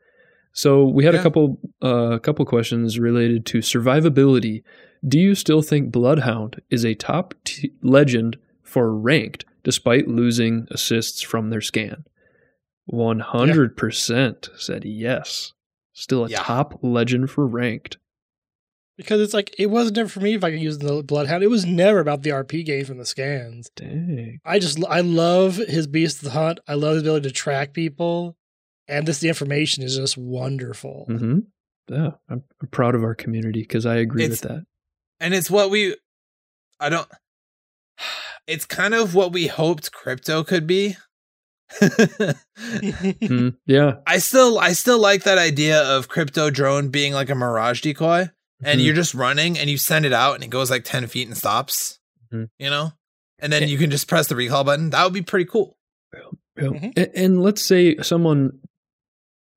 So we had yeah. a couple uh, couple questions related to survivability. Do you still think Bloodhound is a top t- legend for ranked despite losing assists from their scan? one hundred percent yeah. said yes. Still a yeah. top legend for ranked. Because it's like, it wasn't ever for me if I could use the Bloodhound. It was never about the R P gain from the scans. Dang. I just, I love his Beast of the Hunt. I love his ability to track people. And this, the information is just wonderful. Mm-hmm. Yeah. I'm, I'm proud of our community because I agree it's, with that. And it's what we, I don't, it's kind of what we hoped Crypto could be. mm, yeah. I still, I still like that idea of Crypto drone being like a Mirage decoy. And mm-hmm. you're just running and you send it out and it goes like ten feet and stops, mm-hmm. you know, and then you can just press the recall button. That would be pretty cool. Yeah, yeah. Mm-hmm. And, and let's say someone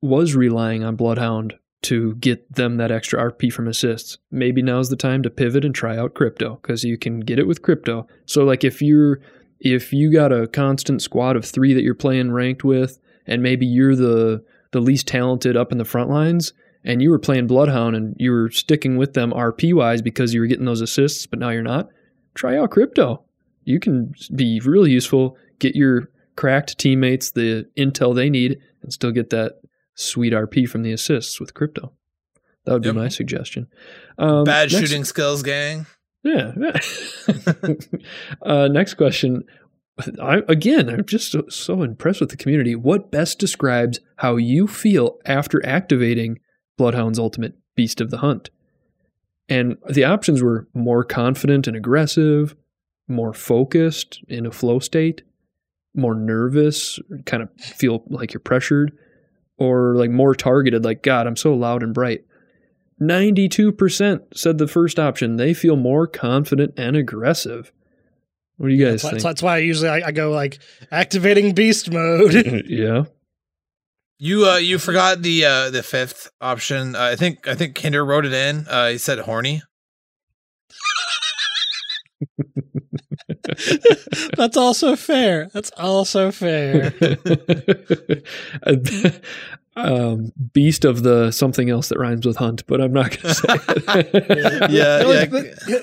was relying on Bloodhound to get them that extra R P from assists. Maybe now's the time to pivot and try out Crypto because you can get it with Crypto. So like if you're, if you got a constant squad of three that you're playing ranked with, and maybe you're the, the least talented up in the front lines, and you were playing Bloodhound and you were sticking with them R P-wise because you were getting those assists, but now you're not, try out Crypto. You can be really useful, get your cracked teammates the intel they need, and still get that sweet R P from the assists with Crypto. That would yep. be my suggestion. Um, Bad next, shooting skills, gang. Yeah. yeah. uh, next question. I, again, I'm just so, so impressed with the community. What best describes how you feel after activating Bloodhound's ultimate Beast of the Hunt? And the options were more confident and aggressive, more focused in a flow state, more nervous, kind of feel like you're pressured, or like more targeted, like, God, I'm so loud and bright. ninety-two percent said the first option. They feel more confident and aggressive. What do you guys that's think? That's why I usually I, I go like activating beast mode. Yeah. You uh you forgot the uh the fifth option. Uh, I think I think Kinder wrote it in. Uh, he said horny. That's also fair. That's also fair. um beast of the something else that rhymes with hunt, but I'm not gonna say it. yeah, yeah. yeah.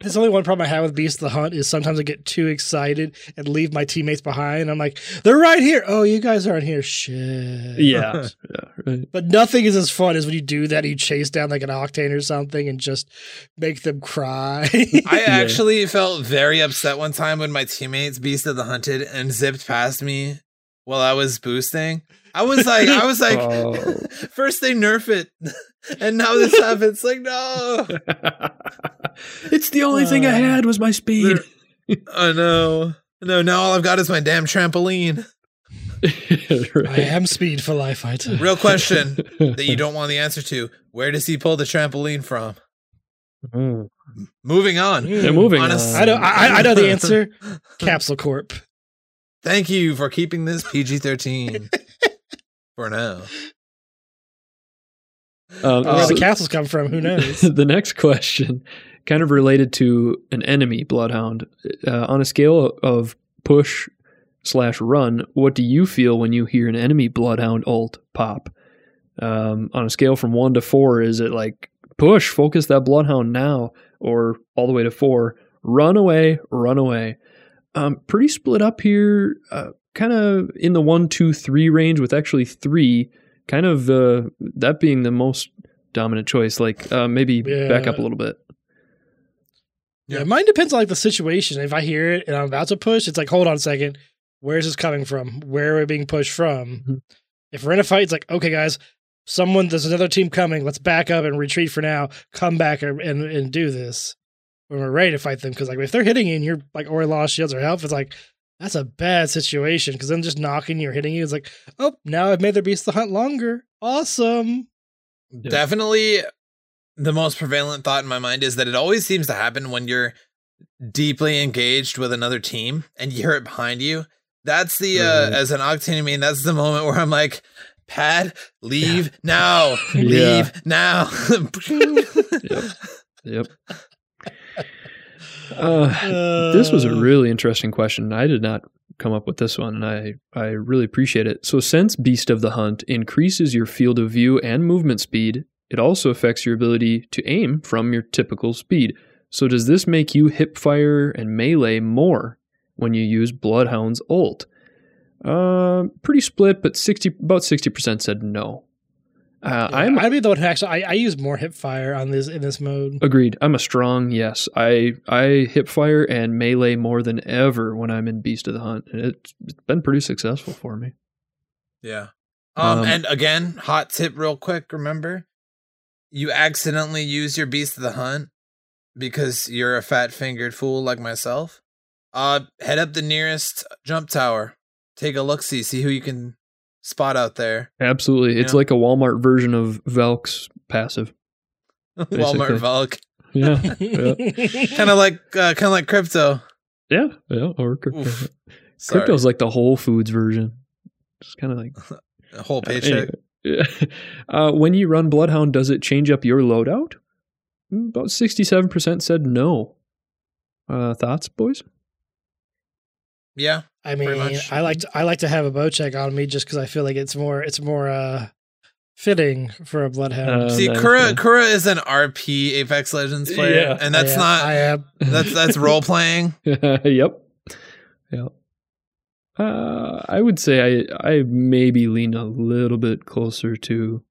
There's only one problem I have with Beast of the Hunt is sometimes I get too excited and leave my teammates behind. I'm like, they're right here. Oh, you guys aren't here. Shit. Yeah. yeah right. But nothing is as fun as when you do that. You chase down like an Octane or something and just make them cry. I actually yeah. felt very upset one time when my teammates Beast of the Hunted and zipped past me while I was boosting. I was like, I was like, oh. First they nerf it. And now this happens. Like, no. It's the only uh, thing I had was my speed. Oh, no. No, now all I've got is my damn trampoline. Right. I am speed for life, I tell you. Real question that you don't want the answer to. Where does he pull the trampoline from? Mm. Moving on. They're moving on. on. I, know, I, I know the answer. Capsule Corp. Thank you for keeping this P G thirteen for now. Um, Where so the castles come from, who knows? The next question, kind of related to an enemy, Bloodhound. Uh, on a scale of push slash run, what do you feel when you hear an enemy Bloodhound ult pop? Um, on a scale from one to four, is it like, push, focus that Bloodhound now, or all the way to four, run away, run away? Um, pretty split up here, uh, kind of in the one, two, three range with actually three. Kind of uh, that being the most dominant choice, like uh, maybe yeah. back up a little bit. Yeah. yeah, mine depends on like the situation. If I hear it and I'm about to push, it's like, hold on a second. Where is this coming from? Where are we being pushed from? Mm-hmm. If we're in a fight, it's like, okay, guys, someone, there's another team coming. Let's back up and retreat for now. Come back and, and, and do this when we're ready to fight them. Because like if they're hitting you and you're like already lost shields or health, it's like, that's a bad situation because then just knocking you or hitting you is like, oh, now I've made their Beast of the Hunt longer. Awesome. Yeah. Definitely the most prevalent thought in my mind is that it always seems to happen when you're deeply engaged with another team and you hear it behind you. That's the, mm-hmm. uh, as an Octane, I mean, that's the moment where I'm like, Pad, leave yeah. now. Leave yeah. now. Yep. Yep. Uh, this was a really interesting question. I did not come up with this one, and I, I really appreciate it. So since Beast of the Hunt increases your field of view and movement speed, it also affects your ability to aim from your typical speed. So does this make you hipfire and melee more when you use Bloodhound's ult? Uh, pretty split, but sixty about sixty percent said no. Uh, yeah, I'm, I'd be the one who actually I, I use more hip fire on this in this mode. Agreed. I'm a strong yes. I I hip fire and melee more than ever when I'm in Beast of the Hunt, and it's, it's been pretty successful for me. Yeah. Um, um and again, hot tip real quick. Remember, you accidentally use your Beast of the Hunt because you're a fat fingered fool like myself. Uh, head up the nearest jump tower. Take a look see. See who you can spot out there. Absolutely. It's yeah. like a Walmart version of Valk's passive. Walmart Valk. Yeah. yeah. Kind of like uh, kind of like Crypto. Yeah. Yeah. Or Crypto. Crypto's like the Whole Foods version. Just kind of like a whole paycheck. Uh, anyway. uh, when you run Bloodhound, does it change up your loadout? About sixty-seven percent said no. Uh, thoughts, boys? Yeah. I mean, I like to, I like to have a bow check on me just because I feel like it's more it's more uh, fitting for a Bloodhound. Uh, See, Kura Kura is an R P Apex Legends player, yeah. and that's yeah, not I am. that's that's role playing. yep, yep. Uh, I would say I I maybe lean a little bit closer to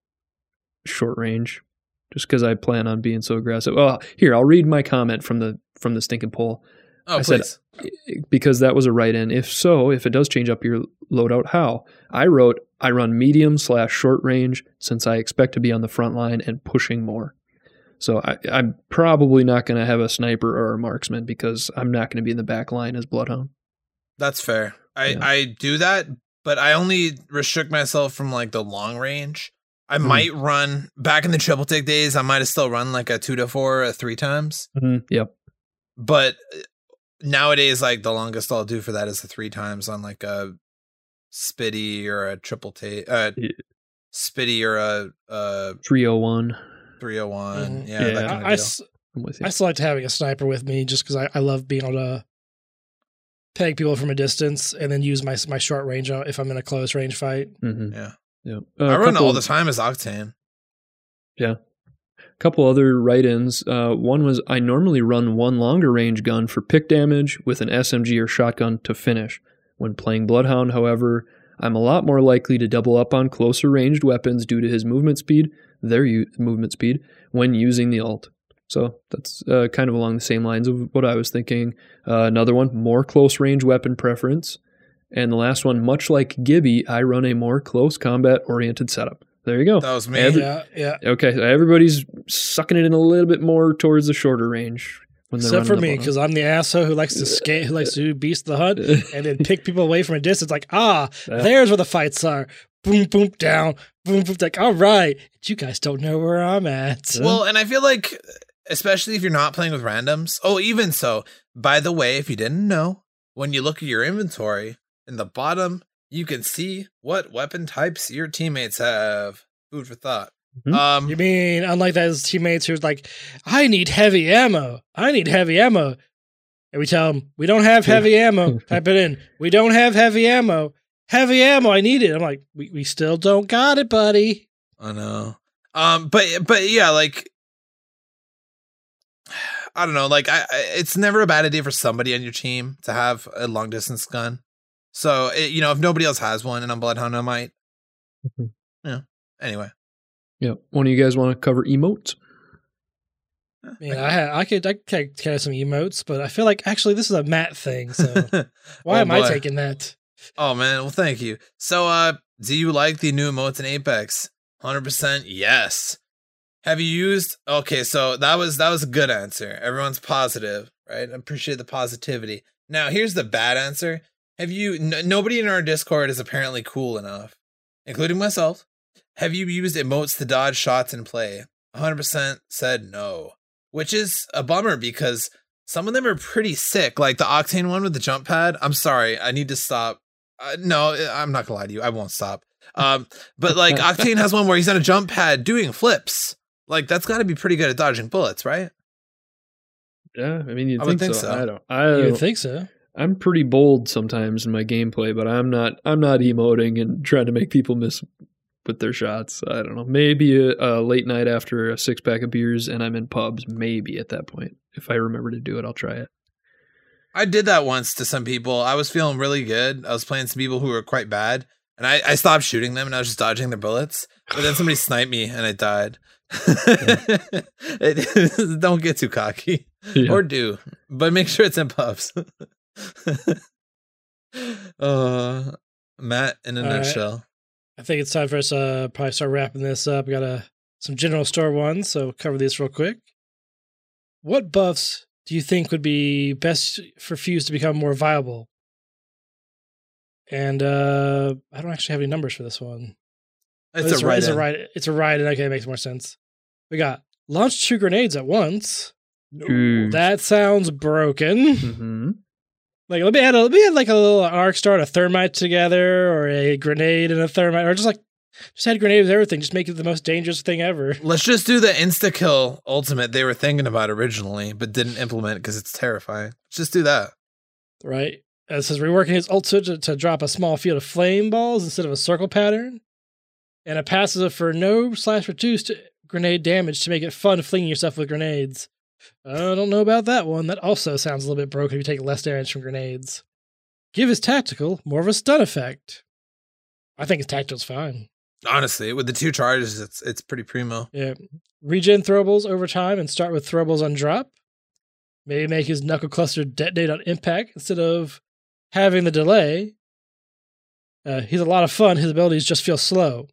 short range, just because I plan on being so aggressive. Well, here I'll read my comment from the from the stinking poll. Oh, I please. Said, because that was a write-in. If so, if it does change up your loadout, how? I wrote, I run medium slash short range since I expect to be on the front line and pushing more. So I, I'm probably not going to have a sniper or a marksman because I'm not going to be in the back line as Bloodhound. That's fair. I, yeah. I do that, but I only restrict myself from like the long range. I mm-hmm. might run back in the triple tick days. I might have still run like a two to four or three times. Mm-hmm. Yep. But nowadays, like the longest I'll do for that is a three times on like a spitty or a triple take, uh, yeah. spitty or a, a three oh one. three oh one. Mm-hmm. Yeah. yeah that kind I, of deal. I, I still like having a sniper with me just because I, I love being able to peg people from a distance and then use my my short range if I'm in a close range fight. Mm-hmm. Yeah. Yeah. Uh, I run all the time as Octane. Yeah. A couple other write-ins. Uh, one was I normally run one longer range gun for pick damage with an S M G or shotgun to finish. When playing Bloodhound, however, I'm a lot more likely to double up on closer ranged weapons due to his movement speed, their u- movement speed, when using the ult. So that's uh, kind of along the same lines of what I was thinking. Uh, another one, more close range weapon preference. And the last one, much like Gibby, I run a more close combat-oriented setup. There you go. That was me. Every- yeah, yeah. Okay, so everybody's sucking it in a little bit more towards the shorter range. When Except for me, because I'm the asshole who likes to skate, who likes to do Beast the Hunt, and then pick people away from a distance. Like, ah, there's where the fights are. Boom, boom, down. Boom, boom. Like, all right, you guys don't know where I'm at. Well, and I feel like, especially if you're not playing with randoms. Oh, even so. By the way, if you didn't know, when you look at your inventory, in the bottom, you can see what weapon types your teammates have. Food for thought. Mm-hmm. Um, you mean, unlike those teammates who's like, I need heavy ammo. I need heavy ammo. And we tell them, we don't have heavy ammo. Type it in. We don't have heavy ammo. Heavy ammo, I need it. I'm like, we, we still don't got it, buddy. I know. Um, but, but yeah, like, I don't know. Like, I, it's never a bad idea for somebody on your team to have a long distance gun. So, it, you know, if nobody else has one and I'm Bloodhound, I might. Mm-hmm. Yeah. Anyway. Yeah. One of you guys want to cover emotes? Yeah, I, ha- I could I could carry some emotes, but I feel like actually this is a Matt thing. So why oh, am boy. I taking that? Oh, man. Well, thank you. So uh, do you like the new emotes in Apex? one hundred percent yes. Have you used? Okay, so that was that was a good answer. Everyone's positive, right? I appreciate the positivity. Now, here's the bad answer. Have you, n- nobody in our Discord is apparently cool enough, including myself. Have you used emotes to dodge shots in play? one hundred percent said no, which is a bummer because some of them are pretty sick. Like the Octane one with the jump pad. I'm sorry. I need to stop. Uh, no, I'm not gonna lie to you. I won't stop. Um, but like Octane has one where he's on a jump pad doing flips. Like that's gotta be pretty good at dodging bullets, right? Yeah. I mean, you'd I think, think so. so. I don't, I don't. You'd think so. I'm pretty bold sometimes in my gameplay, but I'm not I'm not emoting and trying to make people miss with their shots. I don't know. Maybe a, a late night after a six pack of beers and I'm in pubs. Maybe at that point, if I remember to do it, I'll try it. I did that once to some people. I was feeling really good. I was playing some people who were quite bad and I, I stopped shooting them and I was just dodging their bullets. But then somebody sniped me and I died. Don't get too cocky yeah. or do, but make sure it's in pubs. uh, Matt in a All nutshell. Right. I think it's time for us to uh, probably start wrapping this up. We got a, some general store ones, so cover these real quick. What buffs do you think would be best for Fuse to become more viable? And uh, I don't actually have any numbers for this one. It's, oh, it's a write-in. It's a write-in. It's a write-in. Okay, it makes more sense. We got launch two grenades at once. Ooh. That sounds broken. Mm-hmm. Like, let me add a, let me add like a little arc star and a thermite together, or a grenade and a thermite, or just like, just add grenades with everything. Just make it the most dangerous thing ever. Let's just do the insta-kill ultimate they were thinking about originally, but didn't implement because it's terrifying. Let's just do that. Right. It says reworking his ult to, to drop a small field of flame balls instead of a circle pattern. And it passes it for no slash reduced grenade damage to make it fun flinging yourself with grenades. I don't know about that one. That also sounds a little bit broken if you take less damage from grenades. Give his tactical more of a stun effect. I think his tactical's fine. Honestly, with the two charges, it's it's pretty primo. Yeah. Regen throwables over time and start with throwables on drop. Maybe make his knuckle cluster detonate on impact instead of having the delay. Uh, he's a lot of fun. His abilities just feel slow.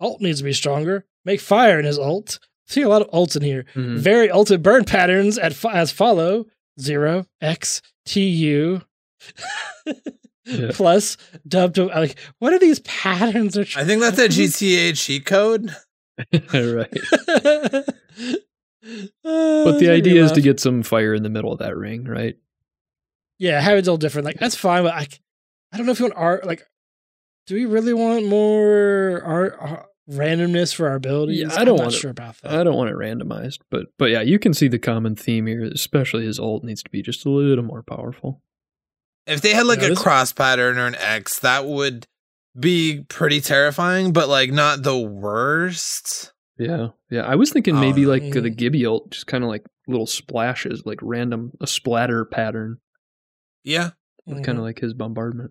Ult needs to be stronger. Make fire in his ult. See a lot of ults in here. Mm-hmm. Very ulted burn patterns at, as follow. Zero, X, T, U. yeah. plus dubbed. Like, what are these patterns? Are I think that's a G T A cheat code. Right. Uh, but the idea is to get some fire in the middle of that ring, right? Yeah, have it all different. Like, that's fine, but I, I don't know if you want art. Like, do we really want more art, art randomness for our abilities? Yeah, I don't I'm not want sure it, about that. I don't want it randomized, but but yeah, you can see the common theme here. Especially his ult needs to be just a little more powerful. If they had like you know, a cross pattern or an X, that would be pretty terrifying, but like not the worst. Yeah, yeah. I was thinking maybe oh, like man. the Gibby ult, just kind of like little splashes, like random, a splatter pattern. Yeah. Mm-hmm. Kind of like his bombardment.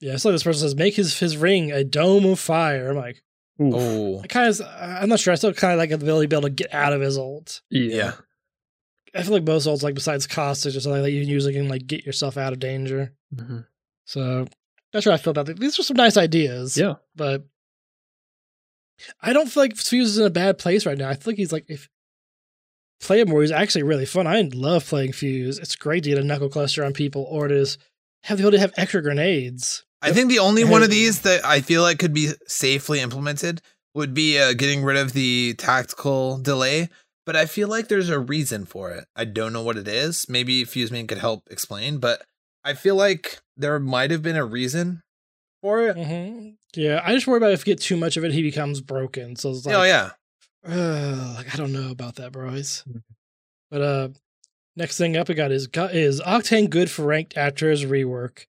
Yeah, so this person says, make his his ring a dome of fire. I'm like, ooh. I kind of, I'm not sure. I still kind of like the ability to be able to get out of his ult. Yeah. I feel like most ults, like besides Caustic or something like that, you can usually can like get yourself out of danger. Mm-hmm. So that's what I feel about that. These are some nice ideas. Yeah. But I don't feel like Fuse is in a bad place right now. I feel like he's like, if play him more, he's actually really fun. I love playing Fuse. It's great to get a knuckle cluster on people or to have the ability to have extra grenades. I think the only one of these that I feel like could be safely implemented would be uh, getting rid of the tactical delay, but I feel like there's a reason for it. I don't know what it is. Maybe FuseMan could help explain, but I feel like there might have been a reason for it. Mm-hmm. Yeah, I just worry about if you get too much of it, he becomes broken. So it's like, oh yeah, uh, like, I don't know about that, bros. But uh, next thing up, we got is is Octane good for ranked after his rework?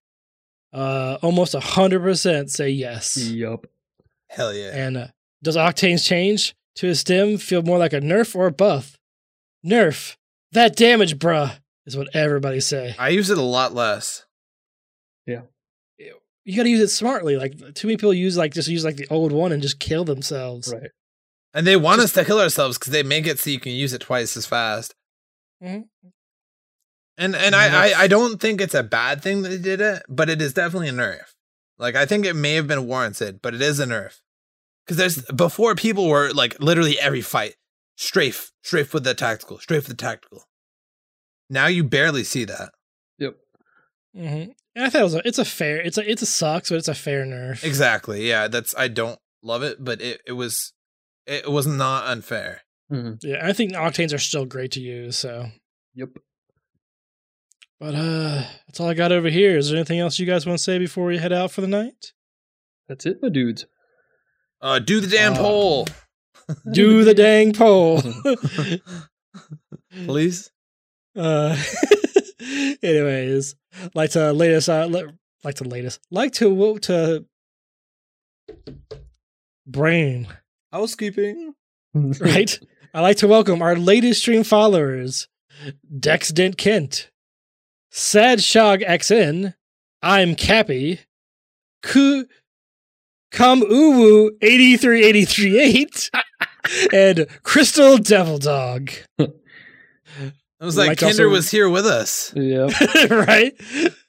Uh, almost a hundred percent say yes. Yup. Hell yeah. And uh, does Octane's change to his stem feel more like a nerf or a buff? Nerf. That damage, bruh, is what everybody say. I use it a lot less. Yeah. You got to use it smartly. Like too many people use like just use like the old one and just kill themselves. Right. And they want just, us to kill ourselves because they make it so you can use it twice as fast. Mm-hmm. And and mm-hmm. I, I, I don't think it's a bad thing that they did it, but it is definitely a nerf. Like I think it may have been warranted, but it is a nerf. Because there's before people were like literally every fight strafe strafe with the tactical strafe with the tactical. Now you barely see that. Yep. Mm-hmm. And I thought it was a, it's a fair, it's a, it's a sucks, but it's a fair nerf. Exactly. Yeah. That's, I don't love it, but it, it was, it was not unfair. Mm-hmm. Yeah. I think Octanes are still great to use. So. Yep. But, uh, that's all I got over here. Is there anything else you guys want to say before we head out for the night? That's it, my dudes. Uh, do the damn uh, poll. Do the dang poll. Please. Uh, Anyways, like to latest, uh, like to latest, like to to brain housekeeping, right? I like to welcome our latest stream followers: Dex Dent Kent, Sad Shog X N, I'm Cappy, Ku, Come Uwu eighty three eighty three eight, and Crystal Devil Dog. I was like, like Kinder also, was here with us. Yeah. Right?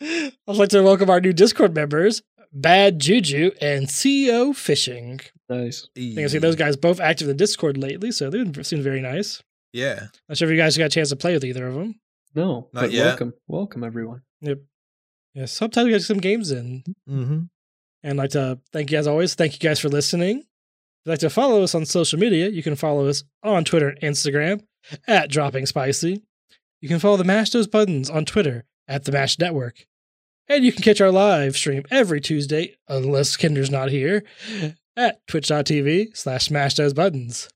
I'd like to welcome our new Discord members, Bad Juju and C E O Fishing. Nice. I think I see those guys both active in the Discord lately, so they seem very nice. Yeah. Not sure if you guys got a chance to play with either of them. No. Not but yet. Welcome. Welcome, everyone. Yep. Yeah, sometimes we got some games in. Mm-hmm. And I'd like to thank you, as always. Thank you guys for listening. If you'd like to follow us on social media, you can follow us on Twitter and Instagram at Dropping Spicy. You can follow the Mash Those Buttons on Twitter at the Mash Network. And you can catch our live stream every Tuesday, unless Kinder's not here, at twitch.tv slash smash those buttons.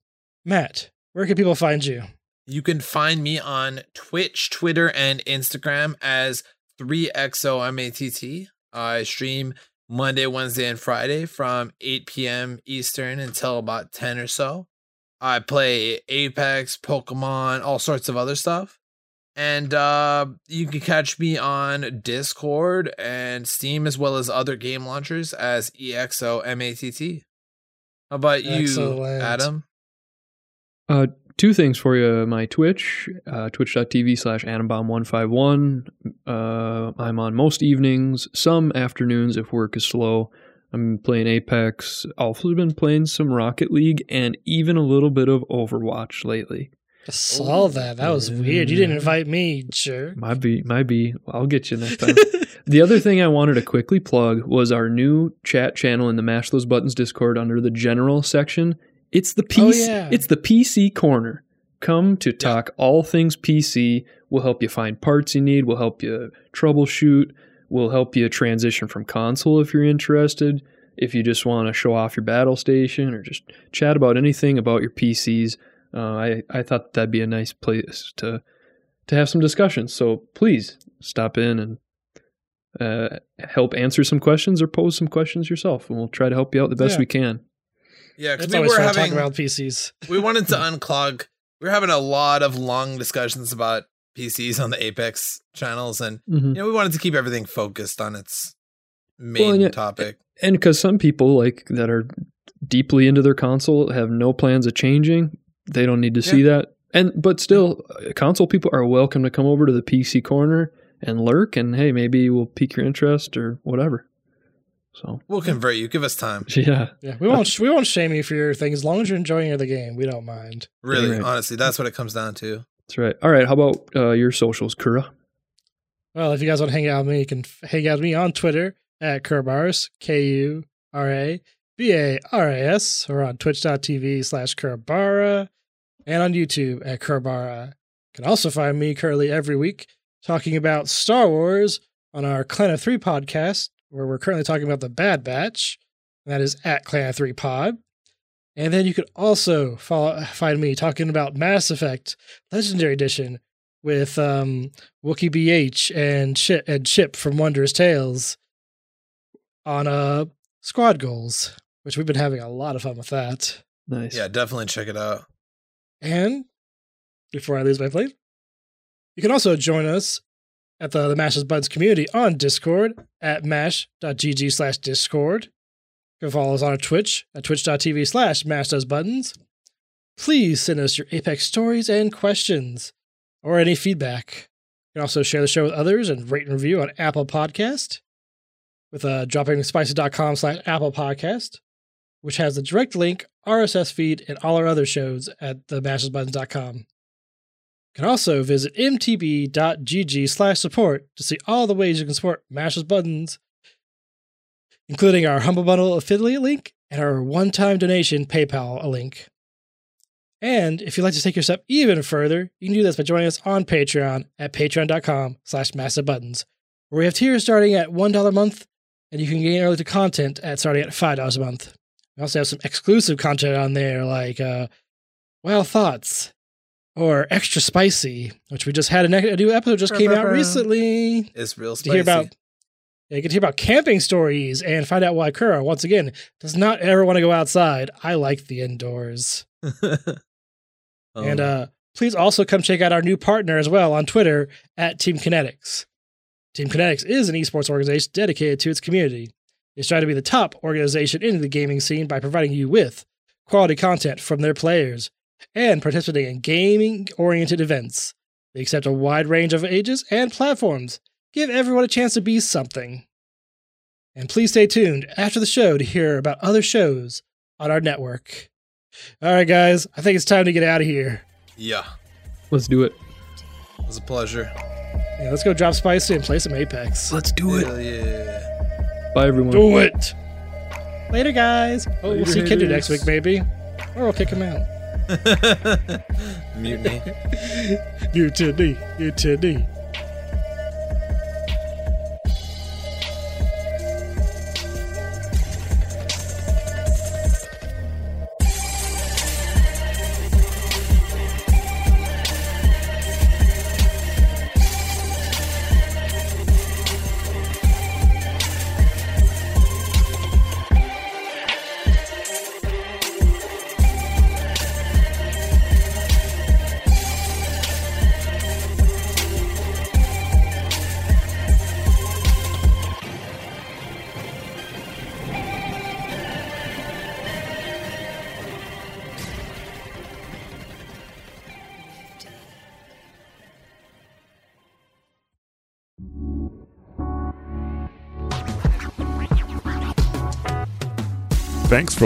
Matt, where can people find you? You can find me on Twitch, Twitter, and Instagram as three X O M A T T. I stream Monday, Wednesday, and Friday from eight p.m. Eastern until about ten or so. I play Apex, Pokemon, all sorts of other stuff. And uh, you can catch me on Discord and Steam as well as other game launchers as E X O M A T T. How about you, Excellent. Adam? Uh, two things for you. My Twitch, uh, twitch.tv slash Adam Bomb one five one. Uh, I'm on most evenings, some afternoons if work is slow. I'm playing Apex. I've also been playing some Rocket League and even a little bit of Overwatch lately. I saw that. That was weird. You didn't invite me, jerk. Might be, might be. I'll get you next time. The other thing I wanted to quickly plug was our new chat channel in the Mash Those Buttons Discord under the general section. It's the P C. Oh, yeah. It's the P C corner. Come to talk yeah. all things P C. We'll help you find parts you need. We'll help you troubleshoot. We'll help you transition from console if you're interested. If you just want to show off your battle station or just chat about anything about your P Cs. Uh, I, I thought that'd be a nice place to to have some discussions. So please stop in and uh, help answer some questions or pose some questions yourself, and we'll try to help you out the best yeah. we can. Yeah, because we were having talking about P Cs. We wanted to unclog. We were having a lot of long discussions about P Cs on the Apex channels, and mm-hmm. you know, we wanted to keep everything focused on its main well, and, topic. And because some people like that are deeply into their console have no plans of changing. They don't need to yeah. see that. And but still, yeah. console people are welcome to come over to the P C corner and lurk, and hey, maybe we'll pique your interest or whatever. So we'll convert you. Give us time. Yeah, yeah. We won't. We won't shame you for your thing as long as you're enjoying the game. We don't mind. Really, right. honestly, that's what it comes down to. That's right. All right. How about uh, your socials, Kura? Well, if you guys want to hang out with me, you can hang out with me on Twitter at Kurabaris, K U R A B A R A S, or on twitch dot t v slash Kurabara, and on YouTube at Kurabara. You can also find me currently every week talking about Star Wars on our Clan of Three podcast, where we're currently talking about the Bad Batch, and that is at Clan of Three Pod. And then you can also follow, find me talking about Mass Effect Legendary Edition with um, Wookiee B H and Chip, and Chip from Wondrous Tales on uh, Squad Goals, which we've been having a lot of fun with that. Nice. Yeah, definitely check it out. And before I lose my plate, you can also join us at the, the Mash Those Buttons community on Discord at mash dot g g slash discord. You can follow us on Twitch at twitch dot t v slash mash those buttons. Please send us your Apex stories and questions or any feedback. You can also share the show with others and rate and review on Apple Podcast with uh, dropping spicy dot com slash apple podcast, which has the direct link, R S S feed, and all our other shows at the mash those buttons dot com. You can also visit m t b dot g g slash support to see all the ways you can support Mash Those Buttons, including our Humble Bundle affiliate link and our one-time donation PayPal link. And if you'd like to take your step even further, you can do this by joining us on Patreon at patreon dot com slash mash those buttons, where we have tiers starting at one dollar a month, and you can gain early to content at starting at five dollars a month. We also have some exclusive content on there, like uh, Wild Thoughts or Extra Spicy, which we just had a new episode just came out recently. It's real spicy. You, hear about, you can hear about camping stories and find out why Kura, once again, does not ever want to go outside. I like the indoors. oh. And uh, please also come check out our new partner as well on Twitter at Team Kinetics. Team Kinetics is an esports organization dedicated to its community. They strive to be the top organization in the gaming scene by providing you with quality content from their players and participating in gaming-oriented events. They accept a wide range of ages and platforms. Give everyone a chance to be something. And please stay tuned after the show to hear about other shows on our network. All right, guys, I think it's time to get out of here. Yeah. Let's do it. It was a pleasure. Yeah, let's go drop spicy and play some Apex. Let's do it. Hell yeah. Bye, everyone. Do it. Later, guys. Oh, Later, we'll see Kendra next week, maybe. Or we'll kick him out. Mutiny. Mutiny. Mutiny. Thanks for